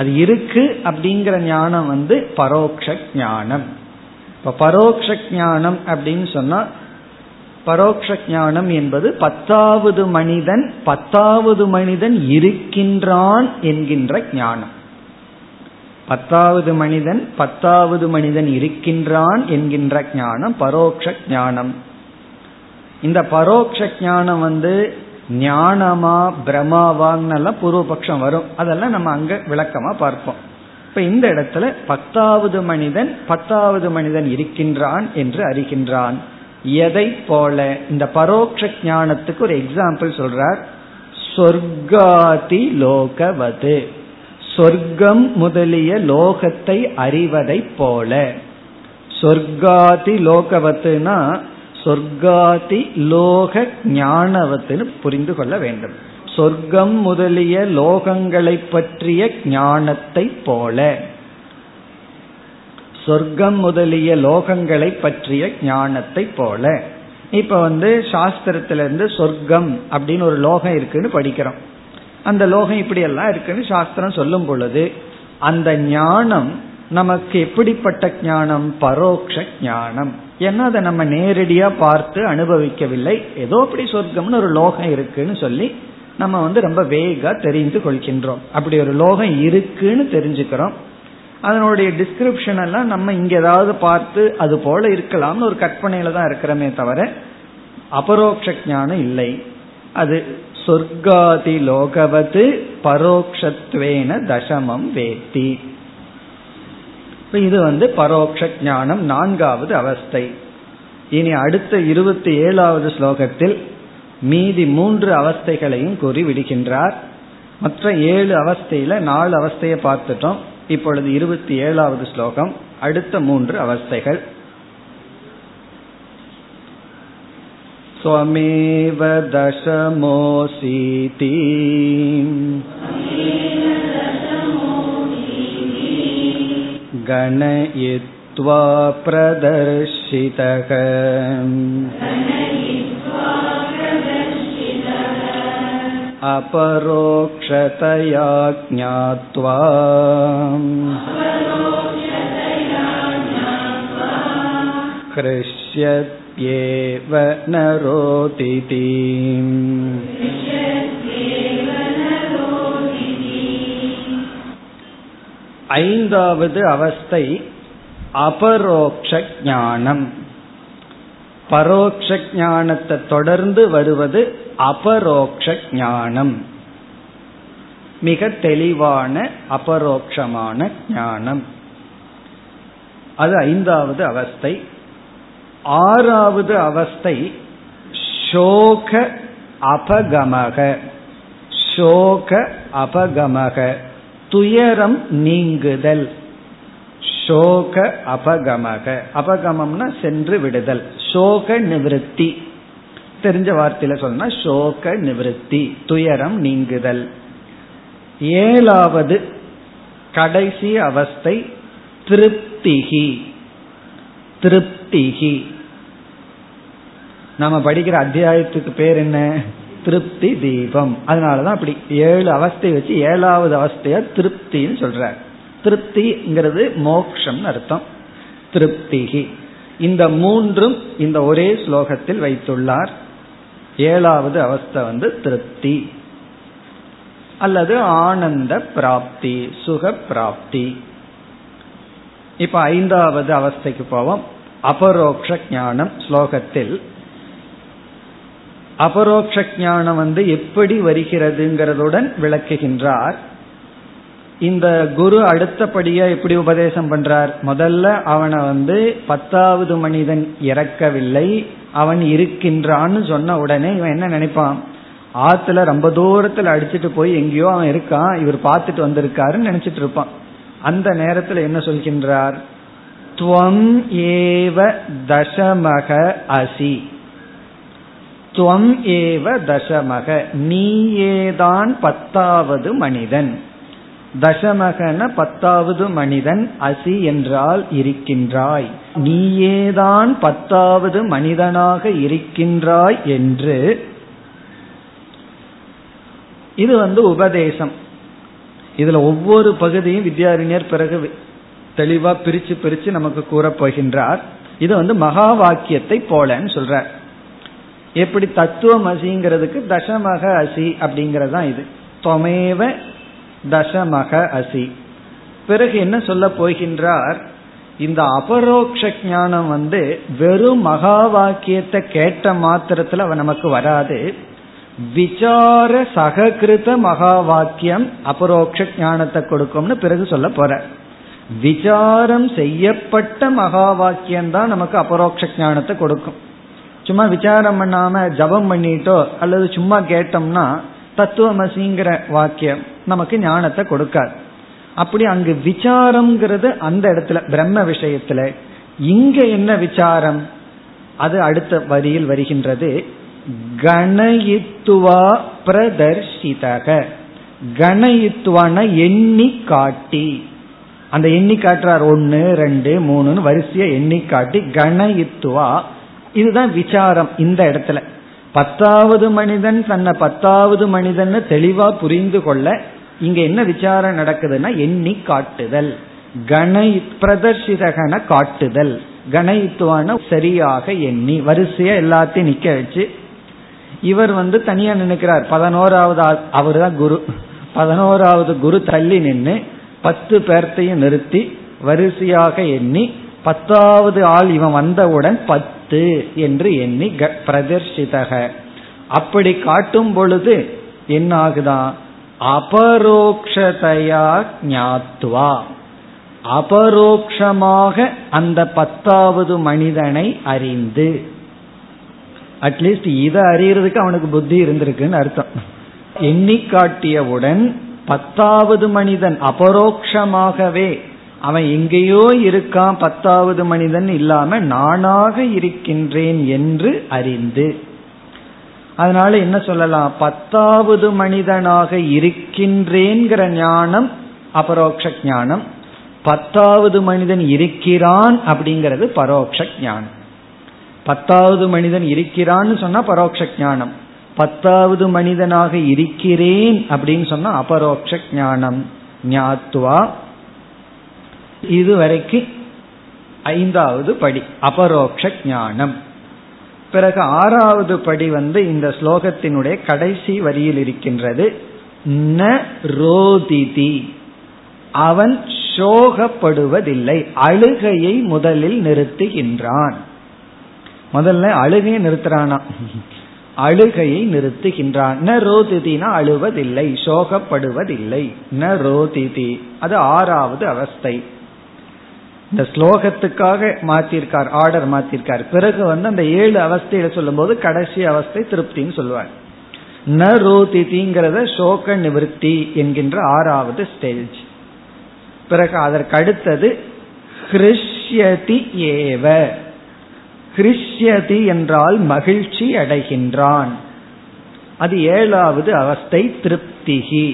அது இருக்கு அப்படிங்கிற ஞானம் வந்து பரோக்ஷ ஞானம். இப்ப பரோக்ஷ ஞானம் அப்படின்னு சொன்னா பரோக்ஷ ஞானம் என்பது பத்தாவது மனிதன் பத்தாவது மனிதன் இருக்கின்றான் என்கின்ற ஞானம். பத்தாவது மனிதன் பத்தாவது மனிதன் இருக்கின்றான் என்கின்ற ஞானம் பரோக்ஷ ஞானம். இந்த பரோக்ஷ ஞானம் வந்து ஞானமா பிரமாவாங்கெல்லாம் பூர்வபக்ஷம் வரும், அதெல்லாம் நம்ம அங்க விளக்கமா பார்ப்போம். இப்ப இந்த இடத்துல பத்தாவது மனிதன் பத்தாவது மனிதன் இருக்கின்றான் என்று அறிகின்றான். எதை போல? இந்த பரோட்ச ஞானத்துக்கு ஒரு எக்ஸாம்பிள் சொல்றார். சொர்க்காதி லோகவது, சொர்க்கம் முதலிய லோகத்தை அறிவதை போல. சொர்க்காதி லோகவத்துனா சொர்க்காதி லோக ஞானவத்துன்னு புரிந்து கொள்ள வேண்டும். சொர்க்கம் முதலிய லோகங்களை பற்றிய ஞானத்தை போல, சொர்க்கம் முதலிய லோகங்களை பற்றிய ஞானத்தை போல. இப்ப வந்து சாஸ்திரத்திலிருந்து சொர்க்கம் அப்படின்னு ஒரு லோகம் இருக்குன்னு படிக்கிறோம். அந்த லோகம் இப்படி எல்லாம் இருக்குன்னு சாஸ்திரம் சொல்லும் பொழுது அந்த ஞானம் நமக்கு எப்படிப்பட்ட ஞானம்? பரோட்ச ஞானம். ஏன்னா அதை நம்ம நேரடியா பார்த்து அனுபவிக்கவில்லை, ஏதோ அப்படி சொர்க்கம்னு ஒரு லோகம் இருக்குன்னு சொல்லி நம்ம வந்து ரொம்ப வேகா தெரிந்து கொள்கின்றோம். அப்படி ஒரு லோகம் இருக்குன்னு தெரிஞ்சுக்கிறோம். அதனுடைய டிஸ்கிரிப்ஷன் எல்லாம் நம்ம இங்க ஏதாவது பார்த்து அது போல இருக்கலாம்னு ஒரு கற்பனையில தான் இருக்கிறமே தவிர அபரோக்ஷ ஞானம் இல்லை. அது சொர்க்காதி லோகவது பரோக்ஷத்வேன தசமம் வேத்தி. இது வந்து பரோக்ஷ ஞானம் நான்காவது அவஸ்தை. இனி அடுத்த இருபத்தி ஏழாவது ஸ்லோகத்தில் மீதி மூன்று அவஸ்தைகளையும் கூறி விடுகின்றார். மற்ற ஏழு அவஸ்தையில நாலு அவஸ்தையை பார்த்துட்டோம். இப்பொழுது இருபத்தி ஏழாவது ஸ்லோகம், அடுத்த மூன்று அவஸ்தைகள். ஸ்வமேவ தசமோசீதி கணயித்வா பிரதர்ஷிதக அபரோக்ஷதயா ஞாத்வா க்ருஷ்யத்யேவ நரோதிதி. ஐந்தாவது அவஸ்தை அபரோக்ஷ ஞானம். பரோக்ஷ ஞானத்தை தொடர்ந்து வருவது அபரோக்ஷ ஞானம், மிக தெளிவான அபரோக்ஷமான ஞானம். அது ஐந்தாவது அவஸ்தை. ஆறாவது அவஸ்தை சோக அபகமக. சோக அபகமக துயரம் நீங்குதல். சோக அபகமக, அபகமம்னா சென்று விடுதல். சோக நிவர்த்தி, தெரிஞ்ச வார்த்தையில சொன்னா சோக நிவர்த்தி, துயரம் நீங்குதல். ஏழாவது கடைசி அவஸ்தை திருப்திகி. திருப்திகி நாம படிக்கிற அத்தியாயத்துக்கு பேர் என்ன? திருப்தி தீபம். அதனாலதான் அப்படி ஏழு அவஸ்தை வச்சு ஏழாவது அவஸ்தையா திருப்தின்னு சொல்ற. திருப்திங்கிறது மோக்ஷம் அர்த்தம். திருப்திகி இந்த மூன்றும் இந்த ஒரே ஸ்லோகத்தில் வைத்துள்ளார். ஏழாவது அவஸ்தை வந்து திருப்தி அல்லது ஆனந்த பிராப்தி, சுக பிராப்தி. இப்ப ஐந்தாவது அவஸ்தைக்கு போவோம், அபரோக்ஷ ஞானம் ஸ்லோகத்தில். அபரோக்ஷ ஞானம் வந்து எப்படி வருகிறதுங்கிறதுடன் விளக்குகின்றார். இந்த குரு அடுத்தபடியா எப்படி உபதேசம் பண்றார்? முதல்ல அவனை வந்து பத்தாவது மனிதன் இறக்கவில்லை, அவன் இருக்கின்றான்னு சொன்ன உடனே இவன் என்ன நினைப்பான்? ஆத்துல ரொம்ப தூரத்துல அடிச்சுட்டு போய் எங்கேயோ அவன் இருக்கான், இவர் பார்த்துட்டு வந்திருக்காருன்னு நினைச்சிட்டு இருப்பான். அந்த நேரத்துல என்ன சொல்கின்றார்? துவம் ஏவ தசமக அசி. துவம் ஏவ தசமக, நீயேதான் பத்தாவது மனிதன். தசமகன பத்தாவது மனிதன், அசி என்றால் இருக்கின்றாய், நீயேதான் பத்தாவது மனிதனாக இருக்கின்றாய் என்று. இது வந்து உபதேசம். இதுல ஒவ்வொரு பகுதியும் வித்யாரண்யர் பிறகு தெளிவா பிரிச்சு பிரிச்சு நமக்கு கூறப்போகின்றார். இது வந்து மகா வாக்கியத்தை போலன்னு சொல்றார். எப்படி தத்துவம் அசிங்கிறதுக்கு தசமக அசி அப்படிங்கறதுதான் இது. தொமேவ தசமக அசி. பிறகு என்ன சொல்ல போகின்றார், இந்த அபரோக்ஷ ஞானம் வந்து வெறும் மகா வாக்கியத்தை கேட்ட மாத்திரத்துல அவ நமக்கு வராது. விசார சககிருத மகா வாக்கியம் அபரோக்ஷ ஞானத்தை கொடுக்கும்னு பிறகு சொல்ல போற. விசாரம் செய்யப்பட்ட மகா வாக்கியம்தான் நமக்கு அபரோக்ஷ ஞானத்தை கொடுக்கும். சும்மா விசாரம் பண்ணாம ஜபம் பண்ணிட்டோ அல்லது சும்மா கேட்டோம்னா தத்துவமசிங்கிற வாக்கியம் நமக்கு ஞானத்தை கொடுக்காது. அப்படி அங்கு விசாரம்ங்கிறது அந்த இடத்துல பிரம்ம விஷயத்துல. இங்க என்ன விசாரம், அது அடுத்த வரியில் வருகின்றது. கணயித்துவா பிரதர்ஷிதக. கணயித்துவான எண்ணி காட்டி, அந்த எண்ணி காட்டுறார் ஒன்னு ரெண்டு மூணுன்னு வரிசையை எண்ணி காட்டி கணயித்துவா. இதுதான் விசாரம் இந்த இடத்துல. பத்தாவது மனிதன் தன்னை பத்தாவது மனிதன்னு தெளிவா புரிந்து கொள்ள இங்க என்ன விசாரம் நடக்குதுன்னா எண்ணி காட்டுதல். கணை பிரதர்ஷிதகன காட்டுதல், கணைத்துவான சரியாக எண்ணி வரிசையா எல்லாத்தையும் நிக்க வச்சு. இவர் வந்து தனியா நினைக்கிறார். பதினோராவது அவரு தான் குரு. பதினோராவது குரு தள்ளி நின்று பத்து பேர்த்தையும் நிறுத்தி வரிசையாக எண்ணி பத்தாவது ஆள் இவன் வந்தவுடன் பத்து என்று எண்ணி பிரதர்ஷிதக அப்படி காட்டும் பொழுது என்ன ஆகுதான், அபரோக்ஷதையா ஞாத்வா, அபரோக்ஷமாக அந்த பத்தாவது மனிதனை அறிந்து. அட்லீஸ்ட் இதை அறியறதுக்கு அவனுக்கு புத்தி இருந்திருக்குன்னு அர்த்தம். எண்ணி காட்டியவுடன் பத்தாவது மனிதன் அபரோக்ஷமாகவே அவன் எங்கேயோ இருக்கான் பத்தாவது மனிதன் இல்லாம நானாக இருக்கின்றேன் என்று அறிந்து. அதனால என்ன சொல்லலாம், பத்தாவது மனிதனாக இருக்கின்றேங்கிற ஞானம் அபரோக்ஷ ஞானம், பத்தாவது மனிதன் இருக்கிறான் அப்படிங்கிறது பரோக்ஷ ஞானம். பத்தாவது மனிதன் இருக்கிறான்னு சொன்னா பரோக்ஷ ஞானம், பத்தாவது மனிதனாக இருக்கிறேன் அப்படின்னு சொன்னா அபரோக்ஷ ஞானம். ஞாத்வா இதுவரைக்கு ஐந்தாவது படி அபரோக்ஷ ஞானம். பிறகு ஆறாவது படி வந்து இந்த ஸ்லோகத்தினுடைய கடைசி வரியில் இருக்கின்றது. ந ரோதிதி, அவன் சோகப்படுவதில்லை, அழுகையை முதலில் நிறுத்துகின்றான். முதல்ல அழுகையை நிறுத்துறானா, அழுகையை நிறுத்துகின்றான். ந ரோதிதினா அழுவதில்லை, சோகப்படுவதில்லை. ந ரோதிதி அது ஆறாவது அவஸ்தை. இந்த ஸ்லோகத்துக்காக மாத்திருக்கார், ஆர்டர் மாத்திருக்கார். பிறகு வந்து அந்த ஏழு அவஸ்தையில சொல்லும் போது கடைசி அவஸ்தை திருப்தின்னு சொல்லுவார். ந ரோதிதிங்கிறத சோக நிவர்த்தி என்கின்ற ஆறாவது ஸ்டேஜ். பிறகு அதற்கு அடுத்தது ஹ்ருஷ்யதி ஏவ. ஹ்ருஷ்யதி என்றால் மகிழ்ச்சி அடைகின்றான். அது ஏழாவது அவஸ்தை திருப்திகி,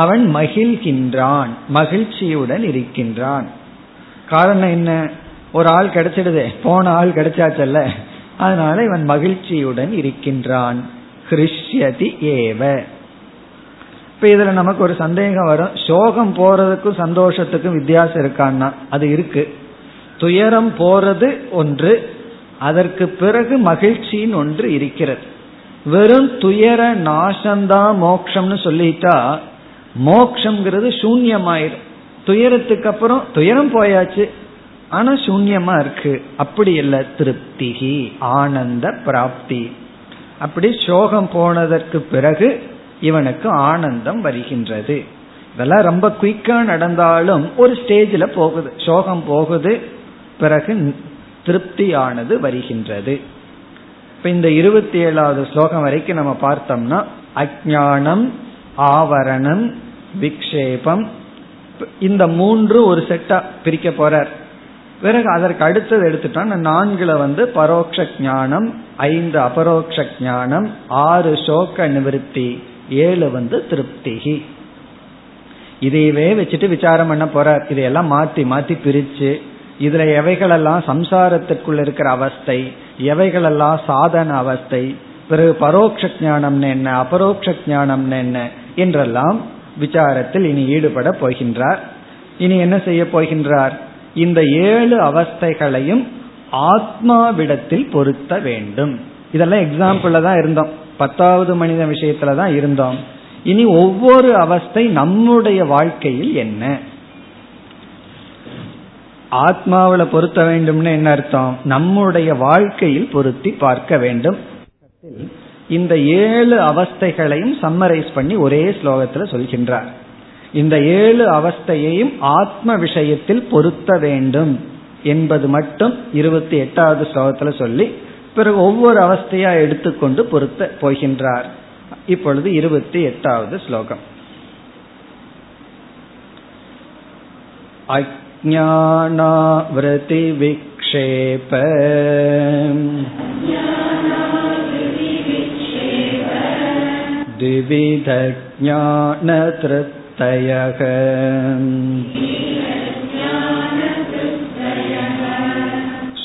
அவன் மகிழ்கின்றான், மகிழ்ச்சியுடன் இருக்கின்றான். காரணம் என்ன, ஒரு ஆள் கிடைச்சிடுதே, போன ஆள் கிடைச்சாச்சல்ல, அதனால இவன் மகிழ்ச்சியுடன் இருக்கின்றான். ஹ்ருஷ்யதி ஏவ. இப்ப இதுல நமக்கு ஒரு சந்தேகம் வரும், சோகம் போறதுக்கும் சந்தோஷத்துக்கும் வித்தியாசம் இருக்கான்னா அது இருக்கு. துயரம் போறது ஒன்று, அதற்கு பிறகு மகிழ்ச்சின்னு ஒன்று இருக்கிறது. வெறும் துயர நாசம்தான் மோட்சம்னு சொல்லிட்டா மோக்ஷங்கிறது சூன்யமாயிரும். துயரத்துக்கு அப்புறம் துயரம் போயாச்சு, ஆனா சூன்யமா இருக்கு. அப்படி இல்ல, திருப்திகி ஆனந்த பிராப்தி. அப்படி சோகம் போனதற்கு பிறகு இவனுக்கு ஆனந்தம் வருகின்றது. இதெல்லாம் ரொம்ப குயிக்கா நடந்தாலும் ஒரு ஸ்டேஜ்ல போகுது, சோகம் போகுது, பிறகு திருப்தியானது வருகின்றது. இப்ப இந்த இருபத்தி ஏழாவது ஸ்லோகம் வரைக்கும் நம்ம பார்த்தோம்னா அஜ்ஞானம், ஆவரணம், விக்ஷேபம், இந்த மூன்று ஒரு செட்டா பிரிக்க போறார். பிறகு அதற்கு அடுத்தது எடுத்துட்டோம் நான்குல வந்து பரோட்ச ஞானம், ஐந்து அபரோக்ஷ ஞானம், ஆறு சோக நிவர்த்தி, ஏழு வந்து திருப்திகி. இதையவே வச்சுட்டு விசாரம் பண்ண போறார். இதையெல்லாம் மாத்தி மாத்தி பிரிச்சு இதுல எவைகளெல்லாம் சம்சாரத்திற்குள்ள இருக்கிற அவஸ்தை, எவைகளெல்லாம் சாதன அவஸ்தை, பிறகு பரோட்ச ஞானம்னு என்ன, அபரோக்ஷ ஞானம்னு என்ன என்றெல்லாம் விசாரத்தில் இனி ஈடுபட போகின்றார். இனி என்ன செய்ய போகின்றார், இந்த ஏழு அவஸ்தைகளையும் ஆத்மாவிடத்தில் பொருத்த வேண்டும். இதெல்லாம் எக்ஸாம்பிள்ல தான் இருந்தோம், பத்தாவது மனித விஷயத்துல தான் இருந்தோம். இனி ஒவ்வொரு அவஸ்தை நம்முடைய வாழ்க்கையில் என்ன? ஆத்மாவில பொருத்த வேண்டும்னு என்ன அர்த்தம்? நம்முடைய வாழ்க்கையில் பொருத்தி பார்க்க வேண்டும். இந்த ஏழு அவஸ்தைகளையும் சம்மரைஸ் பண்ணி ஒரே ஸ்லோகத்துல சொல்கின்றார். இந்த ஏழு அவஸ்தையையும் ஆத்ம விஷயத்தில் பொருத்த வேண்டும் என்பது மட்டும் இருபத்தி எட்டாவது ஸ்லோகத்துல சொல்லி பிறகு ஒவ்வொரு அவஸ்தையா எடுத்துக்கொண்டு பொருத்த போகின்றார். இப்பொழுது இருபத்தி எட்டாவது ஸ்லோகம். அஜ்ஞானாவ்ருதி விக்ஷேப திவித ஞான த்ருப்தயஹ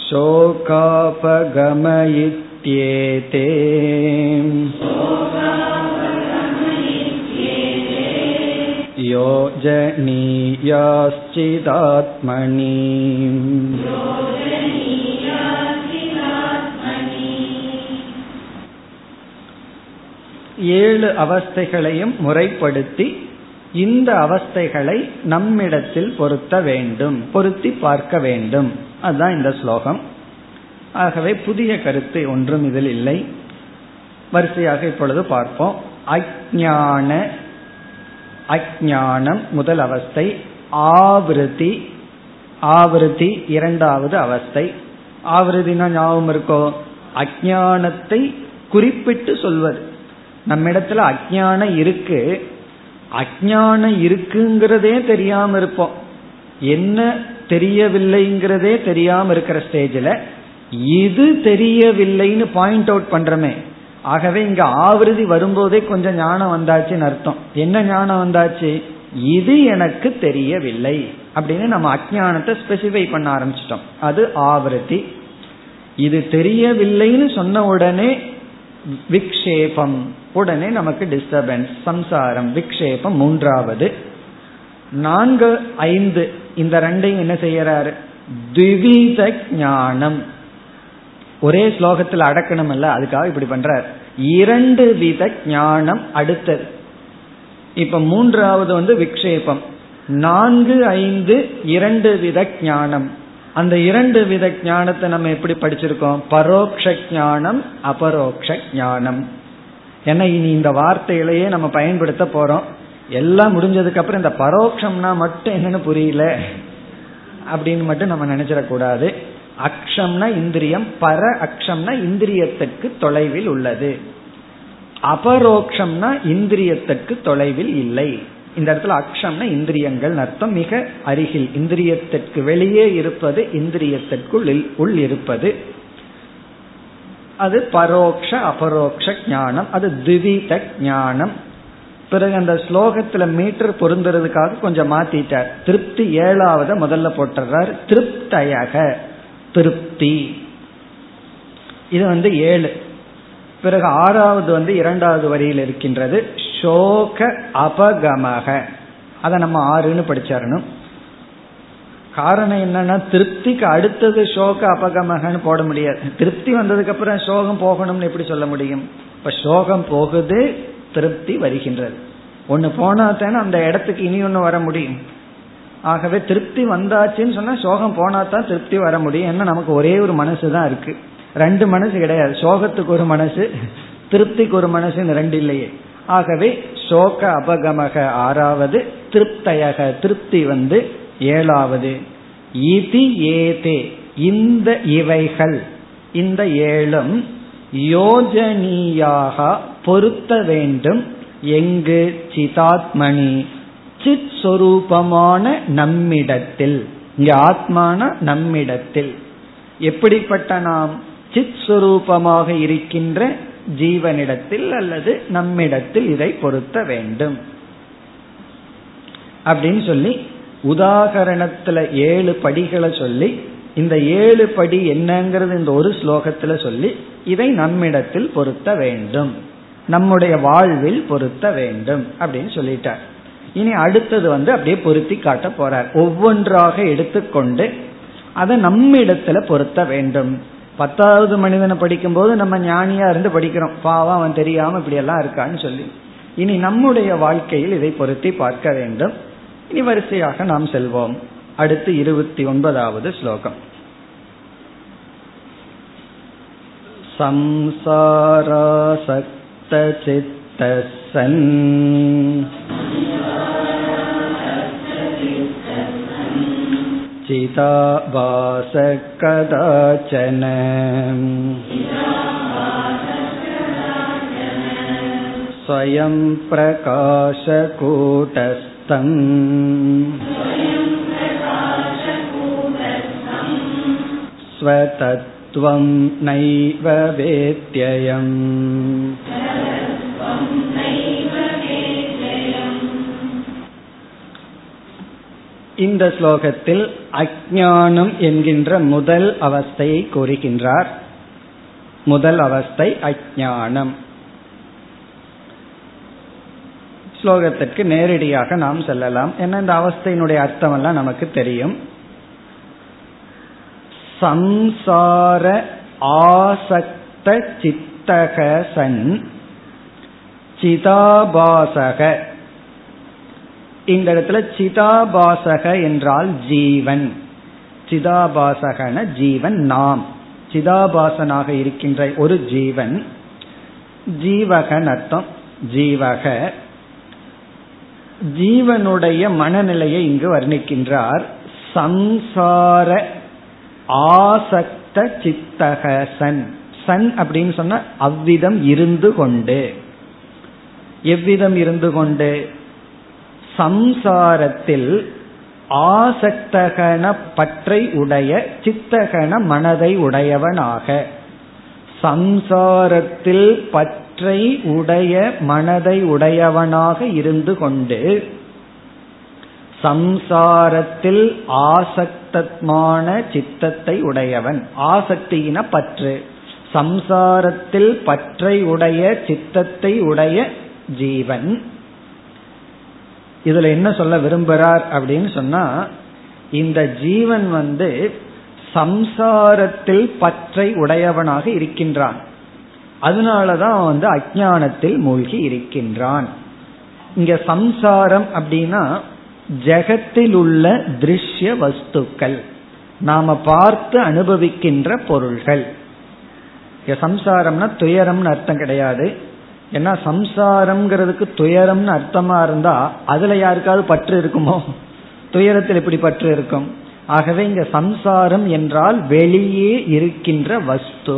சோகாபகமயித்யேதே யோஜனீயாஸ்சிதாத்மனி. ஏழு அவஸ்தைகளையும் முறைப்படுத்தி இந்த அவஸ்தைகளை நம்மிடத்தில் பொருத்த வேண்டும், பொருத்தி பார்க்க வேண்டும். அதுதான் இந்த ஸ்லோகம். ஆகவே புதிய கருத்து ஒன்றும் இதில் இல்லை. வரிசையாக இப்பொழுது பார்ப்போம். அஜ்ஞான அஜ்ஞானம் முதல் அவஸ்தை, ஆவிருத்தி ஆவிருத்தி இரண்டாவது அவஸ்தை. ஆவிருத்தினா ஞாபகம் இருக்கோ, அஜ்ஞானத்தை குறிப்பிட்டு சொல்வது. நம்மிடத்துல அஜ்ஞானம் இருக்கு, அஜ்ஞானம் இருக்குங்கிறதே தெரியாம இருப்போம், என்ன தெரியவில்லைங்கிறதே தெரியாம இருக்கிற ஸ்டேஜ்ல இது தெரியவில்லைன்னு பாயிண்ட் அவுட் பண்றமே. ஆகவே இங்க ஆவிருதி வரும்போதே கொஞ்சம் ஞானம் வந்தாச்சுன்னு அர்த்தம். என்ன ஞானம் வந்தாச்சு? இது எனக்கு தெரியவில்லை அப்படின்னு நம்ம அஜ்ஞானத்தை ஸ்பெசிஃபை பண்ண ஆரம்பிச்சிட்டோம். அது ஆவிருத்தி. இது தெரியவில்லைன்னு சொன்ன உடனே விக்ஷேபம், உடனே நமக்கு டிஸ்டர்பன்ஸ், சம்சாரம், விக்ஷேபம் மூன்றாவது. நான்கு ஐந்து இந்த ரெண்டையும் என்ன செய்யறாரு? திவித ஞானம். ஒரே ஸ்லோகத்தில் அடக்கணும் அல்ல, அதுக்காக இப்படி பண்றார். இரண்டு வித ஞானம் அடுத்தது. இப்ப மூன்றாவது வந்து விக்ஷேபம். நான்கு ஐந்து இரண்டு வித ஞானம். அந்த இரண்டு வித ஞானத்தை நம்ம எப்படி படிச்சிருக்கோம்? பரோக்ஷ ஞானம், அபரோக்ஷ ஞானம். ஏன்னா இனி இந்த வார்த்தையிலேயே நம்ம பயன்படுத்த போறோம். எல்லாம் முடிஞ்சதுக்கு அப்புறம் இந்த பரோக்ஷம்னா மட்டும் என்னன்னு புரியல அப்படின்னு மட்டும் நம்ம நினைச்சிடக்கூடாது. அக்ஷம்னா இந்திரியம், பர அக்ஷம்னா இந்திரியத்திற்கு தொலைவில் உள்ளது, அபரோக்ஷம்னா இந்திரியத்திற்கு தொலைவில் இல்லை. இந்த இடத்துல அக்ஷம்னா இந்திரியங்கள் அர்த்தம், மிக அருகில், இந்திரியத்திற்கு வெளியே இருப்பது, இந்திரியத்திற்குள் உள் இருப்பது. அது பரோக்ஷ அபரோக்ஷ ஞானம், அது திவித ஞானம். பிறகு அந்த ஸ்லோகத்துல மீட்டர் பொருந்துறதுக்காக கொஞ்சம் மாத்திட்டார். திருப்தி ஏழாவது முதல்ல போட்டுறார். திருப்தயக திருப்தி, இது வந்து ஏழு. பிறகு ஆறாவது வந்து இரண்டாவது வரியில் இருக்கின்றது, சோக அபகமக. அதை நம்ம ஆறுன்னு படிச்சரணும். காரணம் என்னன்னா திருப்திக்கு அடுத்தது சோக அபகமகன்னு போட முடியாது. திருப்தி வந்ததுக்கு அப்புறம் சோகம் போகணும்னு எப்படி சொல்ல முடியும்? இப்ப சோகம் போகுது, திருப்தி வருகின்றது. ஒன்னு போனா தானே அந்த இடத்துக்கு இனி ஒன்னு வர முடியும். ஆகவே திருப்தி வந்தாச்சுன்னு சொன்னா சோகம் போனா தான் திருப்தி வர முடியும். ஏன்னா நமக்கு ஒரே ஒரு மனசுதான் இருக்கு, ரெண்டு மனசு கிடையாது. சோகத்துக்கு ஒரு மனசு, திருப்திக்கு ஒரு மனசுன்னு ரெண்டு இல்லையே. ஆகவே சோக அபகமக ஆறாவது, திருப்தயக திருப்தி வந்து ஏழாவது. இதி ஏதே இந்த இவைகள், இந்த ஏழும் யோஜனியாக பொருத்த வேண்டும். எங்கு? சிதாத்மணி, சித் சொரூபமான நம்மிடத்தில். இங்க ஆத்மான நம்மிடத்தில். எப்படிப்பட்ட நாம்? சித் சொரூபமாக இருக்கின்ற ஜீவனிடத்தில் அல்லது நம்மிடத்தில் இதை பொருத்த வேண்டும் அப்படின்னு சொல்லி உதாகரணத்துல ஏழு படிகளை சொல்லி, இந்த ஏழு படி என்னங்கிறது இந்த ஒரு ஸ்லோகத்துல சொல்லி, இதை நம்மிடத்தில் பொருத்த வேண்டும், நம்முடைய வாழ்வில் பொருத்த வேண்டும் அப்படின்னு சொல்லிட்டார். இனி அடுத்தது வந்து அப்படியே பொருத்தி காட்ட போறார். ஒவ்வொன்றாக எடுத்துக்கொண்டு அதை நம்மிடத்துல பொருத்த வேண்டும். பத்தாவது மனிதனை படிக்கும் போது நம்ம ஞானியா இருந்து படிக்கிறோம், பாவம் அவன் தெரியாம இப்படி எல்லாம் இருக்கான்னு சொல்லி. இனி நம்முடைய வாழ்க்கையில் இதை பொருத்தி பார்க்க வேண்டும். இனி வரிசையாக நாம் செல்வோம். அடுத்து இருபத்தி ஒன்பதாவது ஸ்லோகம். சம்சாராசக்த சித்தசன் சிதாபாஸ கதாசன ஸ்வயம் பிரகாஷ கூடஸ்தம் ஸ்வதத் த்வம் நைவ வேத்யயம். இந்த ஸ்லோகத்தில் அஜ்ஞானம் என்கின்ற முதல் அவஸ்தையை கூறுகின்றார். முதல் அவஸ்தை அஜ்ஞானம். ஸ்லோகத்திற்கு நேரடியாக நாம் செல்லலாம், ஏன்னா இந்த அவஸ்தையினுடைய அர்த்தம் எல்லாம் நமக்கு தெரியும். சம்சார ஆசக்த சித்தக சன் சிதாபாசக. இந்த இடத்துல சிதாபாசக என்றால் ஜீவன். சிதாபாசகன ஜீவன், நாம் சிதாபாசனாக இருக்கின்ற ஒரு ஜீவன். ஜீவகன் அர்த்தம் ஜீவக. ஜீவனுடைய மனநிலையை இங்கு வர்ணிக்கின்றார். சம்சார ஆசக்த சித்தக சன். சன் அப்படின்னு சொன்ன அவ்விதம் இருந்து கொண்டு. எவ்விதம் இருந்து கொண்டு? சம்சாரத்தில் ஆசக்தகன பற்றை உடைய, சித்தகன மனதை உடையவனாக. சம்சாரத்தில் பற்றை உடைய மனதை உடையவனாக இருந்து கொண்டு சம்சாரத்தில் ஆசக்தமான சித்தத்தை உடையவன். ஆசக்தியின பற்று. சம்சாரத்தில் பற்றை உடைய சித்தத்தை உடைய ஜீவன். இதுல என்ன சொல்ல விரும்புகிறார் அப்படின்னு சொன்னா, இந்த ஜீவன் வந்து சம்சாரத்தில் பற்றை உடையவனாக இருக்கின்றான். அதனாலதான் அவன் வந்து அஜ்ஞானத்தில் மூழ்கி இருக்கின்றான். இங்க சம்சாரம் அப்படின்னா ஜகத்தில் உள்ள திருஷ்ய வஸ்துக்கள், நாம பார்த்து அனுபவிக்கின்ற பொருள்கள். சம்சாரம்னா துயரம்னு அர்த்தம் கிடையாது. ஏன்னா சம்சாரம்ங்கிறதுக்கு துயரம்னு அர்த்தமா இருந்தா அதுல யாருக்காவது பற்று இருக்குமோ? துயரத்தில் எப்படி பற்று இருக்கும்? ஆகவே இங்க சம்சாரம் என்றால் வெளியே இருக்கின்ற வஸ்து.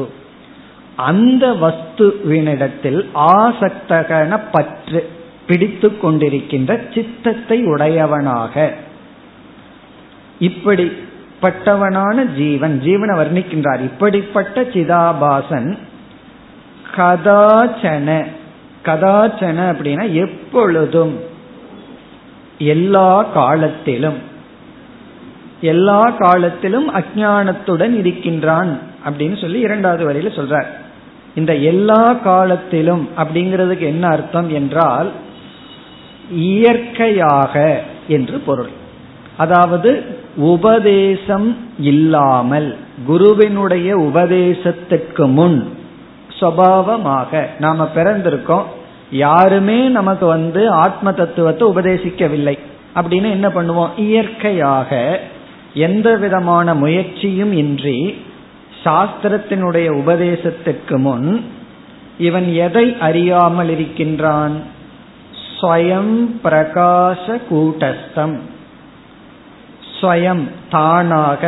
அந்த வஸ்துவினிடத்தில் ஆசக்தகன பற்று பிடித்து கொண்டிருக்கின்ற சித்தத்தை உடையவனாக இப்படிப்பட்டவனான ஜீவன், ஜீவனை வர்ணிக்கின்றார். இப்படிப்பட்ட சிதாபாசன் கதாச்சன. கதாச்சன அப்படின்னா எப்பொழுதும், எல்லா காலத்திலும். எல்லா காலத்திலும் அஜ்ஞானத்துடன் இருக்கின்றான் அப்படின்னு சொல்லி இரண்டாவது வரையில சொல்றார். இந்த எல்லா காலத்திலும் அப்படிங்கிறதுக்கு என்ன அர்த்தம் என்றால் இயற்கையாக என்று பொருள். அதாவது உபதேசம் இல்லாமல், குருவினுடைய உபதேசத்திற்கு முன் சுபாவமாக நாம பிறந்திருக்கோம். யாருமே நமக்கு வந்து ஆத்ம தத்துவத்தை உபதேசிக்கவில்லை அப்படின்னு என்ன பண்ணுவோம்? இயற்கையாக எந்த விதமான முயற்சியும் இன்றி சாஸ்திரத்தினுடைய உபதேசத்திற்கு முன் இவன் எதை அறியாமல் இருக்கின்றான்? ஸ்வயம் பிரகாச கூட்டஸ்தம். ஸ்வயம் தானாக,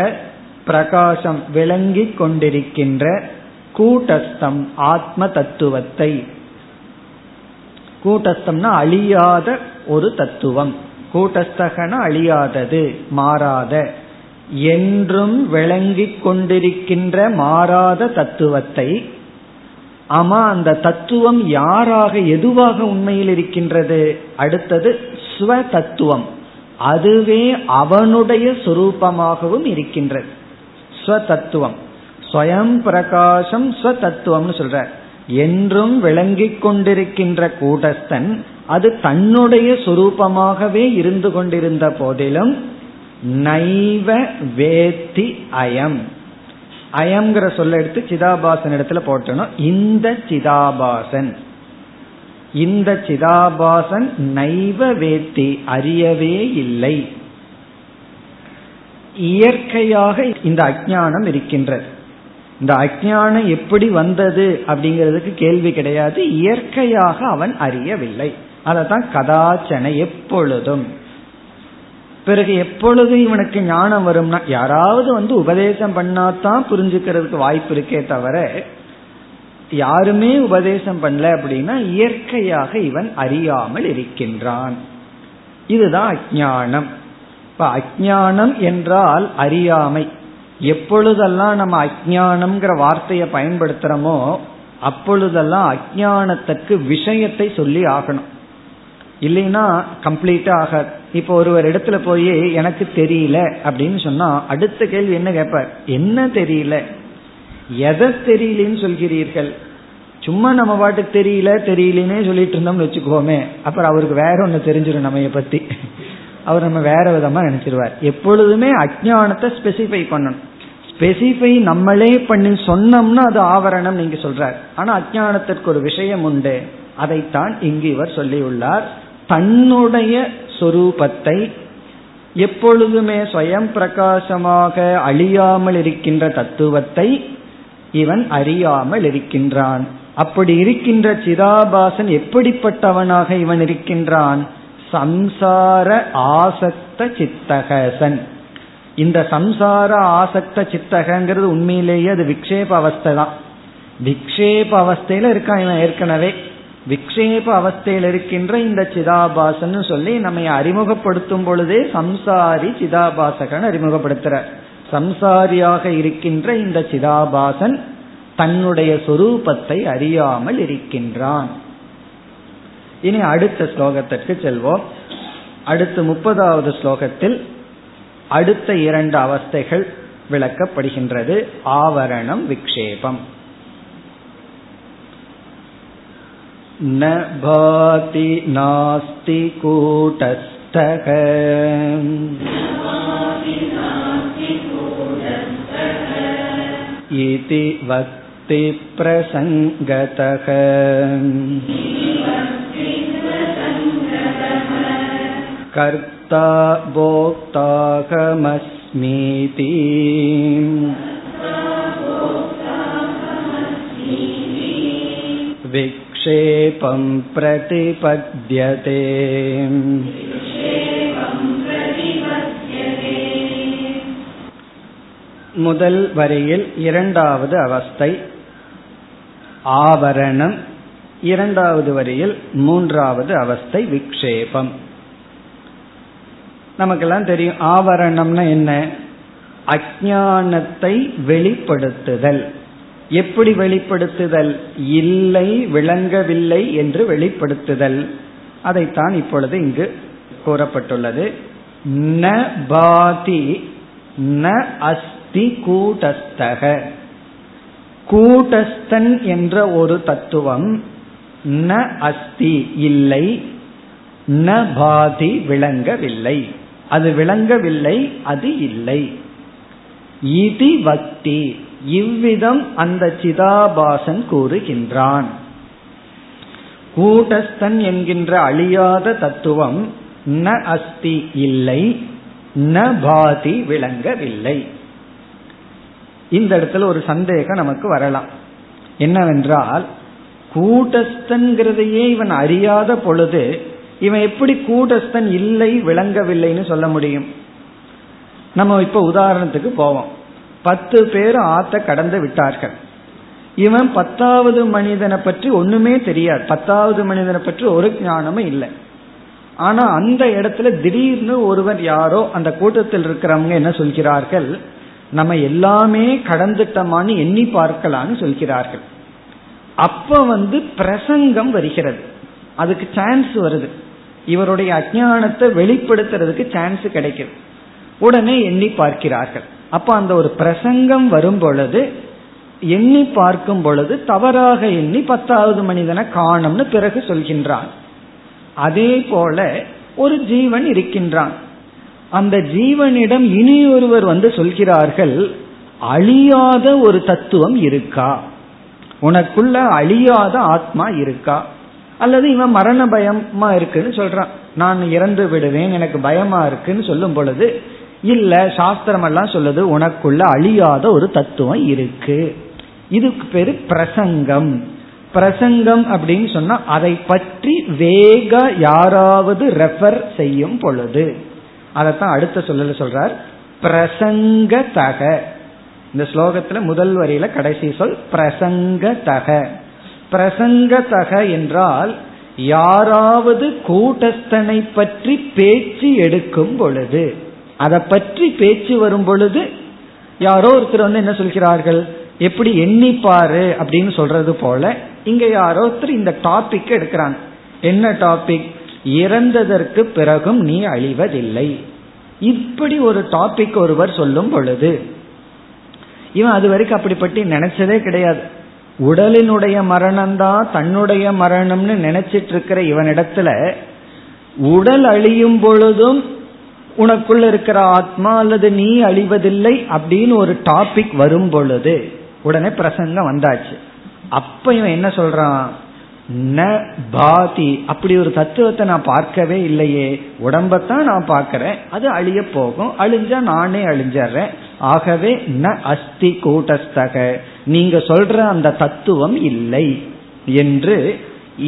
பிரகாசம் விளங்கி கொண்டிருக்கின்ற, கூட்டஸ்தம் ஆத்ம தத்துவத்தை. கூட்டஸ்தம்னா அழியாத ஒரு தத்துவம். கூட்டஸ்தகன அழியாதது, மாறாத, என்றும் விளங்கி கொண்டிருக்கின்ற மாறாத தத்துவத்தை. ஆமா, அந்த தத்துவம் யாராக, எதுவாக உண்மையில் இருக்கின்றது? அடுத்தது ஸ்வ தத்துவம். அதுவே அவனுடைய சொரூபமாகவும் இருக்கின்றது. ஸ்வ தத்துவம், ஸ்வயம் பிரகாசம் ஸ்வ தத்துவம்னு சொல்ற. என்றும் விளங்கி கொண்டிருக்கின்ற கூடஸ்தன் அது தன்னுடைய சொரூபமாகவே இருந்து கொண்டிருந்த போதிலும் நைவ வேத்தி அயம். அயம்ங்கிற சொல்ல எடுத்து சிதாபாசன் இடத்துல போட்டணும். இந்த சிதாபாசன், இந்த சிதாபாசன் நைவ வேத்தி அறியவே இல்லை. இயற்கையாக இந்த அஞ்ஞானம் இருக்கின்றது. இந்த அஞ்ஞானம் எப்படி வந்தது அப்படிங்கிறதுக்கு கேள்வி கிடையாது. இயற்கையாக அவன் அறியவில்லை. அதத்தான் கதாச்சனை எப்பொழுதும். பிறகு எப்பொழுதும் இவனுக்கு ஞானம் வரும்னா யாராவது வந்து உபதேசம் பண்ணாதான் புரிஞ்சுக்கிறதுக்கு வாய்ப்பு இருக்கே தவிர, யாருமே உபதேசம் பண்ணல அப்படின்னா இயற்கையாக இவன் அறியாமல் இருக்கின்றான். இதுதான் அஞ்ஞானம். இப்ப அஞ்ஞானம் என்றால் அறியாமை. எப்பொழுதெல்லாம் நம்ம அஞ்ஞானம்ங்கிற வார்த்தையை பயன்படுத்துறோமோ அப்பொழுதெல்லாம் அஞ்ஞானத்துக்கு விஷயத்தை சொல்லி ஆகணும், இல்லைன்னா கம்ப்ளீட்டா ஆகாது. இப்போ ஒருவர் இடத்துல போய் எனக்கு தெரியல அப்படின்னு சொன்னா அடுத்த கேள்வி என்ன கேட்பார்? என்ன தெரியல? எதை தெரியலன்னு சொல்கிறீர்கள்? சும்மா நம்ம பாட்டுக்கு தெரியல தெரியலன்னே சொல்லிட்டு இருந்தோம்னு வச்சுக்கோமே, அப்புறம் அவருக்கு வேற ஒண்ணு தெரிஞ்சிடும் நம்மைய பத்தி, அவர் நம்ம வேற விதமா நினைச்சிருவார். எப்பொழுதுமே அஞ்ஞானத்தை ஸ்பெசிஃபை பண்ணணும். ஸ்பெசிஃபை நம்மளே பண்ணி சொன்னோம்னா அது ஆவரணம் நீங்க சொல்றாரு. ஆனா அஞ்ஞானத்திற்கு ஒரு விஷயம் உண்டு, அதைத்தான் இங்கு இவர் சொல்லியுள்ளார். தன்னுடைய சொரூபத்தை, எப்பொழுதுமே ஸ்வயம் பிரகாசமாக அழியாமல் இருக்கின்ற தத்துவத்தை இவன் அறியாமல் இருக்கின்றான். அப்படி இருக்கின்ற சிதாபாசன் எப்படிப்பட்டவனாக இவன் இருக்கின்றான்? சம்சார ஆசக்த சித்தகசன். இந்த சம்சார ஆசக்த சித்தகங்கிறது உண்மையிலேயே அது விக்ஷேப அவஸ்தை தான். விக்ஷேப அவஸ்தையில இருக்கான் இவன். ஏற்கனவே விக்ஷேப அவஸ்தையில் இருக்கின்ற இந்த சிதாபாசன் சொல்லி நம்ம அறிமுகப்படுத்தும் பொழுதே சம்சாரி சிதாபாசகன் அறிமுகப்படுத்துறார். சம்சாரியாக இருக்கின்ற இந்த சிதாபாசன் தன்னுடைய சொரூபத்தை அறியாமல் இருக்கின்றான். இனி அடுத்த ஸ்லோகத்திற்கு செல்வோம். அடுத்து முப்பதாவது ஸ்லோகத்தில் அடுத்த இரண்டு அவஸ்தைகள் விளக்கப்படுகின்றது. ஆவரணம், விக்ஷேபம். ந பாதி நாஸ்தி கூடஸ்தக இதி வக்தி பிரசங்கதக. கர்த்தா போக்தாகமஸ்மீதி விக்ஷேபம் பிரதிபத்யதே. முதல் வரையில் இரண்டாவது அவஸ்தை ஆவரணம், இரண்டாவது வரையில் மூன்றாவது அவஸ்தை விக்ஷேபம். நமக்கெல்லாம் தெரியும் ஆவரணம்னா என்ன? அஞ்ஞானத்தை வெளிப்படுத்துதல். எப்படி வெளிப்படுத்துதல்? இல்லை, விளங்கவில்லை என்று வெளிப்படுத்துதல். அதைத்தான் இப்பொழுது இங்கு கூறப்பட்டுள்ளது. ந பாதி ந அஸ்தி கூடஸ்தக. கூடஸ்தன் என்ற ஒரு தத்துவம் ந அஸ்தி இல்லை, ந பாதி விளங்கவில்லை. அது விளங்கவில்லை, அது இல்லை. இதி வக்தி, இவ்விதம் அந்த சிதாபாசன் கூறுகின்றான். கூடஸ்தன் என்கின்ற அழியாத தத்துவம் ந அஸ்தி இல்லை, ந பாதி விளங்கவில்லை. இந்த இடத்துல ஒரு சந்தேகம் நமக்கு வரலாம். என்னவென்றால் கூடஸ்தன்கிறதையே இவன் அறியாத பொழுது இவன் எப்படி கூடஸ்தன் இல்லை, விளங்கவில்லைன்னு சொல்ல முடியும்? நம்ம இப்ப உதாரணத்துக்கு போவோம். பத்து பேர் ஆத்த கடந்து விட்டார்கள். இவன் பத்தாவது மனிதனை பற்றி ஒண்ணுமே தெரியாது, பத்தாவது மனிதனை பற்றி ஒரு ஞானமும் இல்லை. ஆனா அந்த இடத்துல திடீர்னு ஒருவர், யாரோ அந்த கூட்டத்தில் இருக்கிறவங்க என்ன சொல்கிறார்கள், நம்ம எல்லாமே கடந்துட்டமான்னு எண்ணி பார்க்கலான்னு சொல்கிறார்கள். அப்ப வந்து பிரசங்கம் வருகிறது, அதுக்கு சான்ஸ் வருது, இவருடைய அஞ்ஞானத்தை வெளிப்படுத்துறதுக்கு சான்ஸ் கிடைக்குது. உடனே எண்ணி பார்க்கிறார்கள். அப்ப அந்த ஒரு பிரசங்கம் வரும் பொழுது எண்ணி பார்க்கும் பொழுது தவறாக எண்ணி பத்தாவது மனிதனை காணும்னு பிறகு சொல்கின்றான். அதே போல ஒரு ஜீவன் இருக்கின்றான். அந்த ஜீவனிடம் இனி ஒருவர் வந்து சொல்கிறார்கள், அழியாத ஒரு தத்துவம் இருக்கா, உனக்குள்ள அழியாத ஆத்மா இருக்கா, அல்லது இவன் மரண பயமா இருக்குன்னு சொல்றான், நான் இறந்து விடுவேன் எனக்கு பயமா இருக்குன்னு சொல்லும் பொழுது, இல்ல சாஸ்திரம் எல்லாம் சொல்லுது உனக்குள்ள அழியாத ஒரு தத்துவம் இருக்கு. இதுக்கு பேரு பிரசங்கம். பிரசங்கம் அப்படின்னு சொன்னா அதை பற்றி வேக யாராவது ரெஃபர் செய்யும் பொழுது, அதைத்தான் அடுத்த சொல்லல சொல்றார், பிரசங்கதக. இந்த ஸ்லோகத்துல முதல் வரியில கடைசி சொல் பிரசங்கதக. பிரசங்கதக என்றால் யாராவது கூட்டஸ்தனை பற்றி பேச்சு எடுக்கும் பொழுது, அதை பற்றி பேச்சு வரும் பொழுது யாரோ ஒருத்தர் வந்து என்ன சொல்கிறார்கள், எப்படி எண்ணிப்பாரு அப்படின்னு சொல்றது போல இங்க யாரோ ஒருத்தர் இந்த டாபிக் எடுக்கிறாங்க. என்ன டாபிக்? இறந்ததற்கு பிறகும் நீ அழிவதில்லை. இப்படி ஒரு டாபிக் ஒருவர் சொல்லும் பொழுது, இவன் அது வரைக்கும் அப்படி பற்றி நினைச்சதே கிடையாது. உடலினுடைய மரணம்தான் தன்னுடைய மரணம்னு நினைச்சிட்டு இருக்கிற இவனிடத்துல உடல் அழியும் பொழுதும் உனக்குள்ள இருக்கிற ஆத்மா அல்லது நீ அழிவதில்லை அப்படின்னு ஒரு டாபிக் வரும் பொழுது உடனே பிரசங்கம் வந்தாச்சு. அப்ப இவன் என்ன சொல்றான், ந பாதி, அப்படி ஒரு தத்துவத்தை நான் பார்க்கவே இல்லையே, உடம்பத்தான் நான் பார்க்கிறேன், அது அழிய போகும், அழிஞ்சா நானே அழிஞ்சறேன், ஆகவே ந அஸ்தி கூட்டஸ்தக, நீங்க சொல்ற அந்த தத்துவம் இல்லை என்று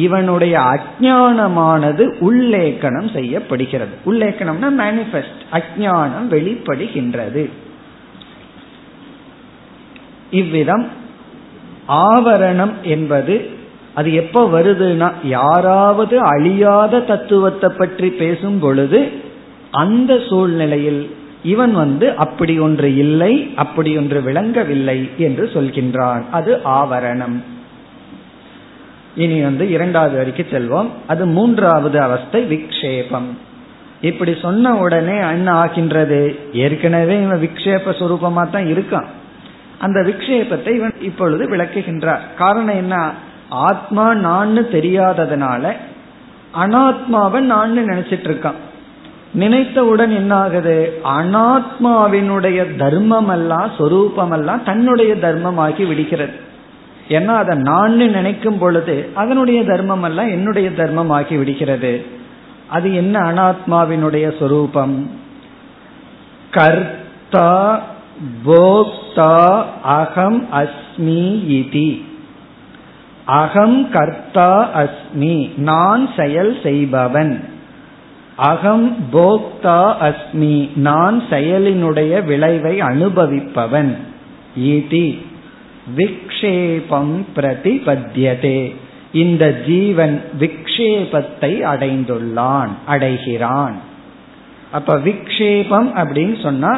இவனுடைய அஜ்ஞானமானது உள்ளேக்கணம் செய்யப்படுகிறது. உள்ளேக்கணம்னா மேனிஃபெஸ்ட், அஜ்ஞானம் வெளிப்படுகின்றது. இவ்விதம் ஆவரணம் என்பது அது எப்ப வருதுன்னா, யாராவது அழியாத தத்துவத்தை பற்றி பேசும் பொழுது அந்த சூழ்நிலையில் இவன் வந்து அப்படி ஒன்று இல்லை, அப்படி ஒன்று விளங்கவில்லை என்று சொல்கின்றான். அது ஆவரணம். இனி வந்து இரண்டாவது வரைக்கு செல்வோம். அது மூன்றாவது அவஸ்தை விக்ஷேபம். இப்படி சொன்ன உடனே என்ன ஆகின்றது, ஏற்கனவே இவன் விக்ஷேப சுரூபமா தான் இருக்கான். அந்த விக்ஷேபத்தை இவன் இப்பொழுது விளக்குகின்றார். காரணம் என்ன, ஆத்மா நான்னு தெரியாததுனால அனாத்மாவை நான்னு நினைச்சிட்டு இருக்கான். நினைத்தவுடன் என்ன ஆகுது, அனாத்மாவினுடைய தர்மம் எல்லாம் சொரூபம் எல்லாம் தன்னுடைய தர்மமாகி விடுகிறது. ஏன்னா அதை நான்னு நினைக்கும் பொழுது அதனுடைய தர்மம் எல்லாம் என்னுடைய தர்மம் ஆகி விடுகிறது. அது என்ன அனாத்மாவினுடைய சொரூபம்? கர்த்தா போக்தா அகம் அஸ்மி இதி. அகம் கர்த்தா அஸ்மி, நான் செயல் செய்பவன். அகம் போக்தா அஸ்மி, நான் செயலினுடைய விளைவை அனுபவிப்பவன். இதி விக்ஷேபம் பிரதிபத்தியதே, இந்த ஜீவன் விக்ஷேபத்தை அடைந்துள்ளான், அடைகிறான். அப்ப விக்ஷேபம் அப்படின்னு சொன்னா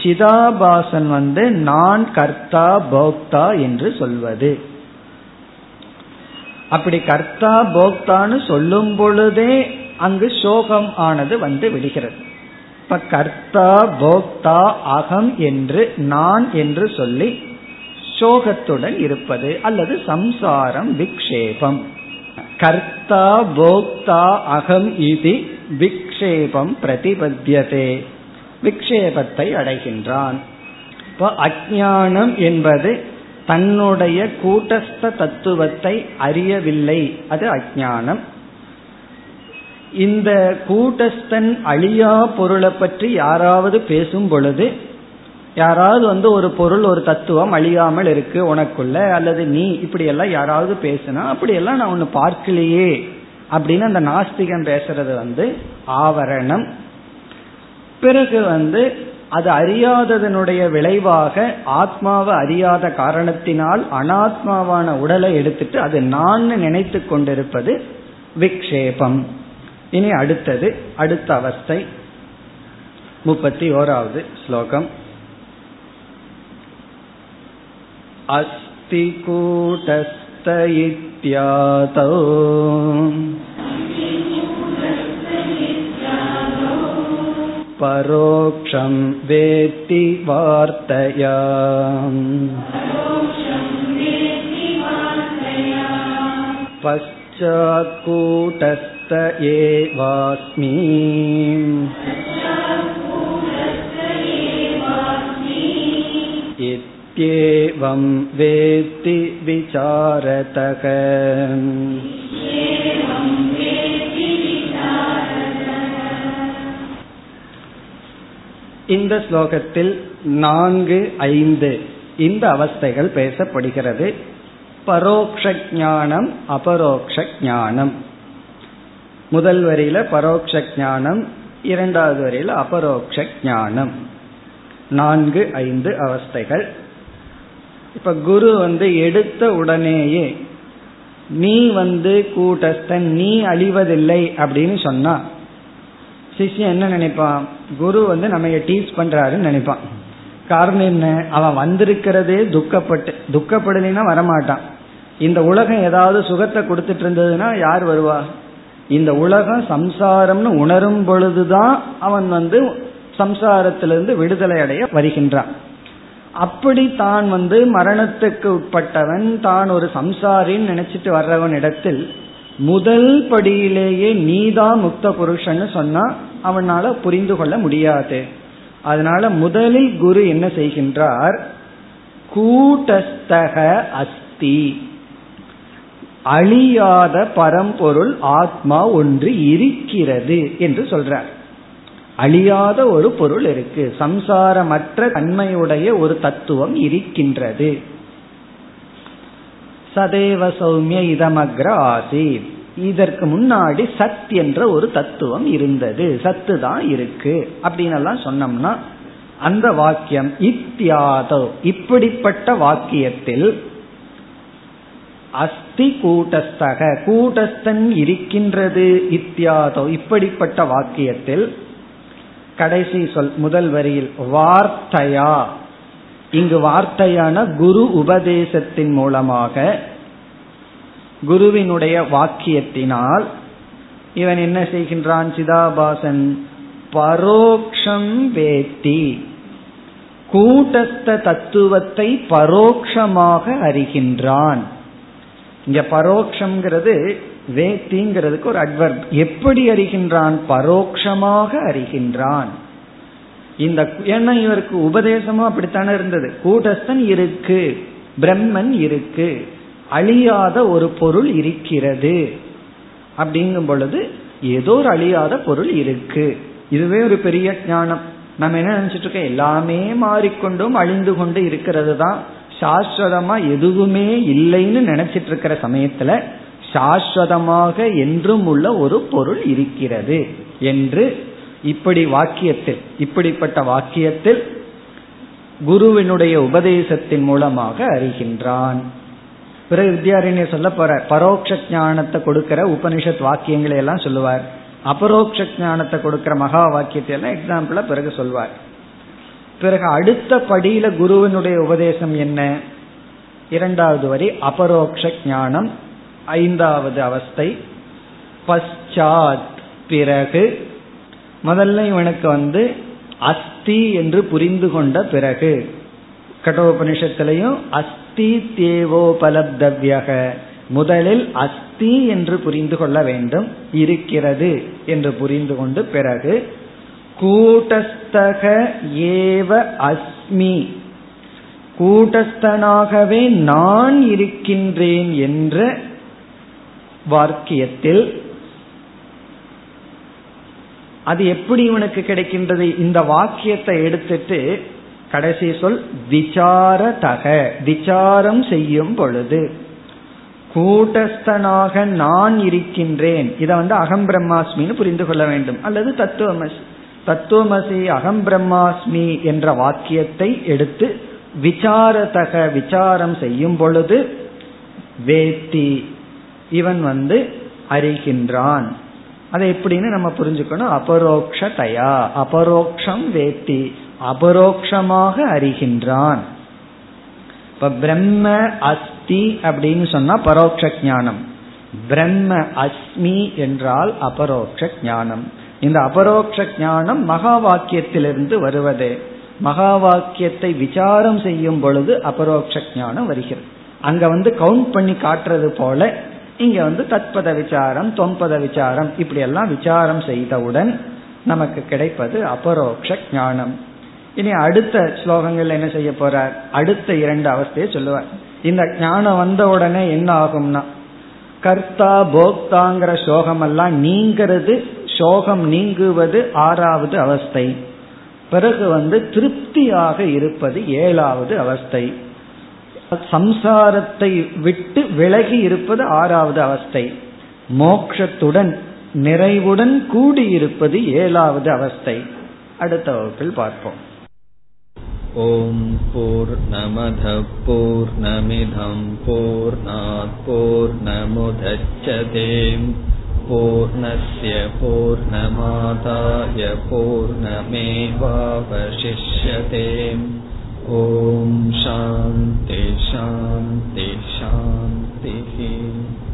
சிதாபாசன் வந்து நான் கர்த்தா போக்தா என்று சொல்வது. அப்படி கர்த்தா போக்தான்னு சொல்லும் பொழுதே அங்கு சோகம் ஆனது வந்து விடுகிறது. இப்ப கர்த்தா போக்தா அகம் என்று நான் என்று சொல்லி சோகத்துடன் இருப்பது அல்லது சம்சாரம் விக்ஷேபம். கர்த்தா போக்தா அகம் இது விக்ஷேபம் பிரதிபத்தியதே, விக்ஷேபத்தை அடைகின்றான். இப்போ அஜ்ஞானம் என்பது தன்னுடைய கூட்டஸ்த தத்துவத்தை அறியவில்லை, அது அஜ்ஞானம். இந்த கூட்டஸ்தன் அழியா பொருளை பற்றி யாராவது பேசும் பொழுது, யாராவது வந்து ஒரு பொருள் ஒரு தத்துவம் அழியாமல் இருக்கு உனக்குள்ள, அல்லது நீ இப்படியெல்லாம் யாராவது பேசுனா அப்படியெல்லாம் நான் ஒன்று பார்க்கலையே அப்படின்னு அந்த நாஸ்திகம் பேசுறது வந்து ஆவரணம். பிறகு வந்து அது அறியாததனுடைய விளைவாக ஆத்மாவை அறியாத காரணத்தினால் அனாத்மாவான உடலை எடுத்துட்டு அது நான் நினைத்து கொண்டிருப்பது விக்ஷேபம். இனி அடுத்தது, அடுத்த அவஸ்தை முப்பத்தி ஓராவது ஸ்லோகம். அஸ்தி கூடஸ்த இத்யாதோ பரோக்ஷம் வேத்தி வார்த்தயா. பச்சாத் கூடஸ்த ஏவாஸ்மி இத்யேவம் வேத்தி விசாரதக. இந்த ஸ்லோகத்தில் நான்கு ஐந்து இந்த அவஸ்தைகள் பேசப்படுகிறது. பரோக்ஷ ஞானம், அபரோக்ஷ ஞானம். முதல் வரியில பரோக்ஷ ஞானம், இரண்டாவது வரையில் அபரோக்ஷ ஞானம். நான்கு ஐந்து அவஸ்தைகள். இப்ப குரு வந்து எடுத்த உடனேயே நீ வந்து கூட்டஸ்தன், நீ அழிவதில்லை அப்படின்னு சொன்னா சிஷ்யன் என்ன நினைப்பான்? குரு வந்து நம்ம டீச் பண்றாருன்னு நினைப்பான். காரணம் என்ன? அவன் வந்திருக்கிறதே துக்கப்பட்டு. துக்கப்படலைன்னா வரமாட்டான். இந்த உலகம் ஏதாவது சுகத்தை கொடுத்துட்டு இருந்ததுன்னா யார் வருவா? இந்த உலகம் சம்சாரம்னு உணரும் பொழுதுதான் அவன் வந்து சம்சாரத்திலிருந்து விடுதலை அடைய வருகின்றான். அப்படி தான் வந்து மரணத்துக்கு உட்பட்டவன், தான் ஒரு சம்சாரின்னு நினைச்சிட்டு வர்றவன் இடத்தில் முதல் படியிலேயே நீதான் முக்த புருஷன்னு சொன்னா அவனால புரிந்து கொள்ள முடியாது. அதனால முதலில் குரு என்ன செய்கின்றார்? கூட்டஸ்தக அஸ்தி, அழியாத பரம்பொருள் ஆத்மா ஒன்று இருக்கிறது என்று சொல்றார். அழியாத ஒரு பொருள் இருக்கு, சம்சாரமற்ற தன்மையுடைய ஒரு தத்துவம் இருக்கின்றது. சதேவ சௌமிய இதமக்ர ஆசீத். இதற்கு முன்னாடி சத் என்ற ஒரு தத்துவம் இருந்தது, சத்து தான் இருக்கு அப்படின்னெல்லாம் சொன்னோம்னா அந்த வாக்கியம் இத்யாதோ. இப்படிப்பட்ட வாக்கியத்தில் அஸ்தி கூட்டஸ்தக, கூட்டஸ்தன் இருக்கின்றது, இத்யாதோ இப்படிப்பட்ட வாக்கியத்தில் கடைசி சொல் முதல் வரியில் வார்த்தையா. இங்கு வார்த்தையான குரு உபதேசத்தின் மூலமாக, குருவினுடைய வாக்கியத்தினால் இவன் என்ன செய்கின்றான்? சிதாபாசன் பரோக்ஷம் வேத்தி, கூட்டஸ்த தத்துவத்தை பரோக்ஷமாக அறிகின்றான். இங்க பரோக்ஷம்ங்கிறது வேத்திங்கிறதுக்கு ஒரு அட்வர்ப். எப்படி அறிகின்றான்? பரோக்ஷமாக அறிகின்றான். இந்த ஏன்னா இவருக்கு உபதேசமும் அப்படித்தானே இருந்தது. கூட்டஸ்தன் இருக்கு, பிரம்மன் இருக்கு, அழியாத ஒரு பொருள் இருக்கிறது அப்படிங்கும் பொழுது ஏதோ ஒரு அழியாத பொருள் இருக்கு. இதுவே ஒரு பெரிய ஞானம். நம்ம என்ன நினைச்சிட்டு இருக்கோம்? எல்லாமே மாறிக்கொண்டும் அழிந்து கொண்டு இருக்கிறது தான், சாஸ்வதமா எதுவுமே இல்லைன்னு நினைச்சிட்டு இருக்கிற சமயத்துல சாஸ்வதமாக என்றும் உள்ள ஒரு பொருள் இருக்கிறது என்று இப்படி வாக்கியத்தில், இப்படிப்பட்ட வாக்கியத்தில் குருவினுடைய உபதேசத்தின் மூலமாக அறிகின்றான். பிறகு வித்யாரண்யர் சொல்ல போற பரோட்ச ஞானத்தை கொடுக்கிற உபனிஷத் வாக்கியங்களை எல்லாம் சொல்லுவார். அபரோக்ஷ ஞானத்தை கொடுக்கிற மகா வாக்கியத்தை எல்லாம் எக்ஸாம்பிளா பிறகு சொல்வார். பிறகு அடுத்த படியில குருவினுடைய உபதேசம் என்ன? இரண்டாவது வரி அபரோக்ஷ ஞானம், ஐந்தாவது அவஸ்தை பச்சாத். பிறகு முதல்ல இவனுக்கு வந்து அஸ்தி என்று புரிந்து கொண்ட பிறகு கடோபனிஷத்திலையும் அஸ்தி தேவோபலப்தவ்யக, முதலில் அஸ்தி என்று புரிந்து கொள்ள வேண்டும், இருக்கிறது என்று புரிந்து கொண்டு பிறகு கூட்டஸ்தக ஏவ அஸ்மி, கூட்டஸ்தனாகவே நான் இருக்கின்றேன் என்ற வாக்கியத்தில் அது எப்படி இவனுக்கு கிடைக்கின்றது? இந்த வாக்கியத்தை எடுத்துட்டு கடைசி சொல் விசாரதக, விசாரம் செய்யும் பொழுது கூட்டஸ்தனாக நான் இருக்கின்றேன். இதை வந்து அகம் பிரம்மாஸ்மின்னு புரிந்து கொள்ள வேண்டும், அல்லது தத்துவமசி. தத்துவமசி அகம் பிரம்மாஸ்மி என்ற வாக்கியத்தை எடுத்து விசாரதக விசாரம் செய்யும் பொழுது வேத்தி, இவன் வந்து அறிகின்றான். அதை எப்படின்னு நம்ம புரிஞ்சுக்கணும். அபரோக்ஷதயா, அபரோக்ஷம் வேத்தி, அபரோக்ஷமாக அறிகின்றான். இப்ப பிரம்ம அஸ்தி அப்படின்னு சொன்னா பரோக்ஷ ஞானம், பிரம்ம அஸ்மி என்றால் அபரோக்ஷ ஞானம். இந்த அபரோக்ஷ ஞானம் மகா வாக்கியத்திலிருந்து வருவது. மகா வாக்கியத்தை விசாரம் செய்யும் பொழுது அபரோக்ஷ ஞானம் வருகிறது. அங்க வந்து கவுண்ட் பண்ணி காட்டுறது போல இங்க வந்து தத்பத விசாரம், தொம்பத விசாரம், இப்படி எல்லாம் விசாரம் செய்தவுடன் நமக்கு கிடைப்பது அபரோக்ஷ ஞானம். இனி அடுத்த ஸ்லோகங்கள் என்ன செய்ய போறார், அடுத்த இரண்டு அவஸ்தையை சொல்லுவார். இந்த ஞானம் வந்த உடனே என்ன ஆகும்னா, கர்த்தா போக்தாங்கிற சோகம் எல்லாம் நீங்கிறது, சோகம் நீங்குவது ஆறாவது அவஸ்தை. பிறகு வந்து திருப்தியாக இருப்பது ஏழாவது அவஸ்தை. சம்சாரத்தை விட்டு விலகி இருப்பது ஆறாவது அவஸ்தை. மோக்ஷத்துடன் நிறைவுடன் கூடியிருப்பது ஏழாவது அவஸ்தை. அடுத்த வகுப்பில் பார்ப்போம். ஓம் பூர்ணமத பூர்ணமிதம் பூர்ணாத் பூர்ணமுதச்யதே பூர்ணஸ்ய பூர்ணமாதாய பூர்ணமேவாவசிஷ்யதே. ஓம் சாந்தி சாந்தி சாந்தி.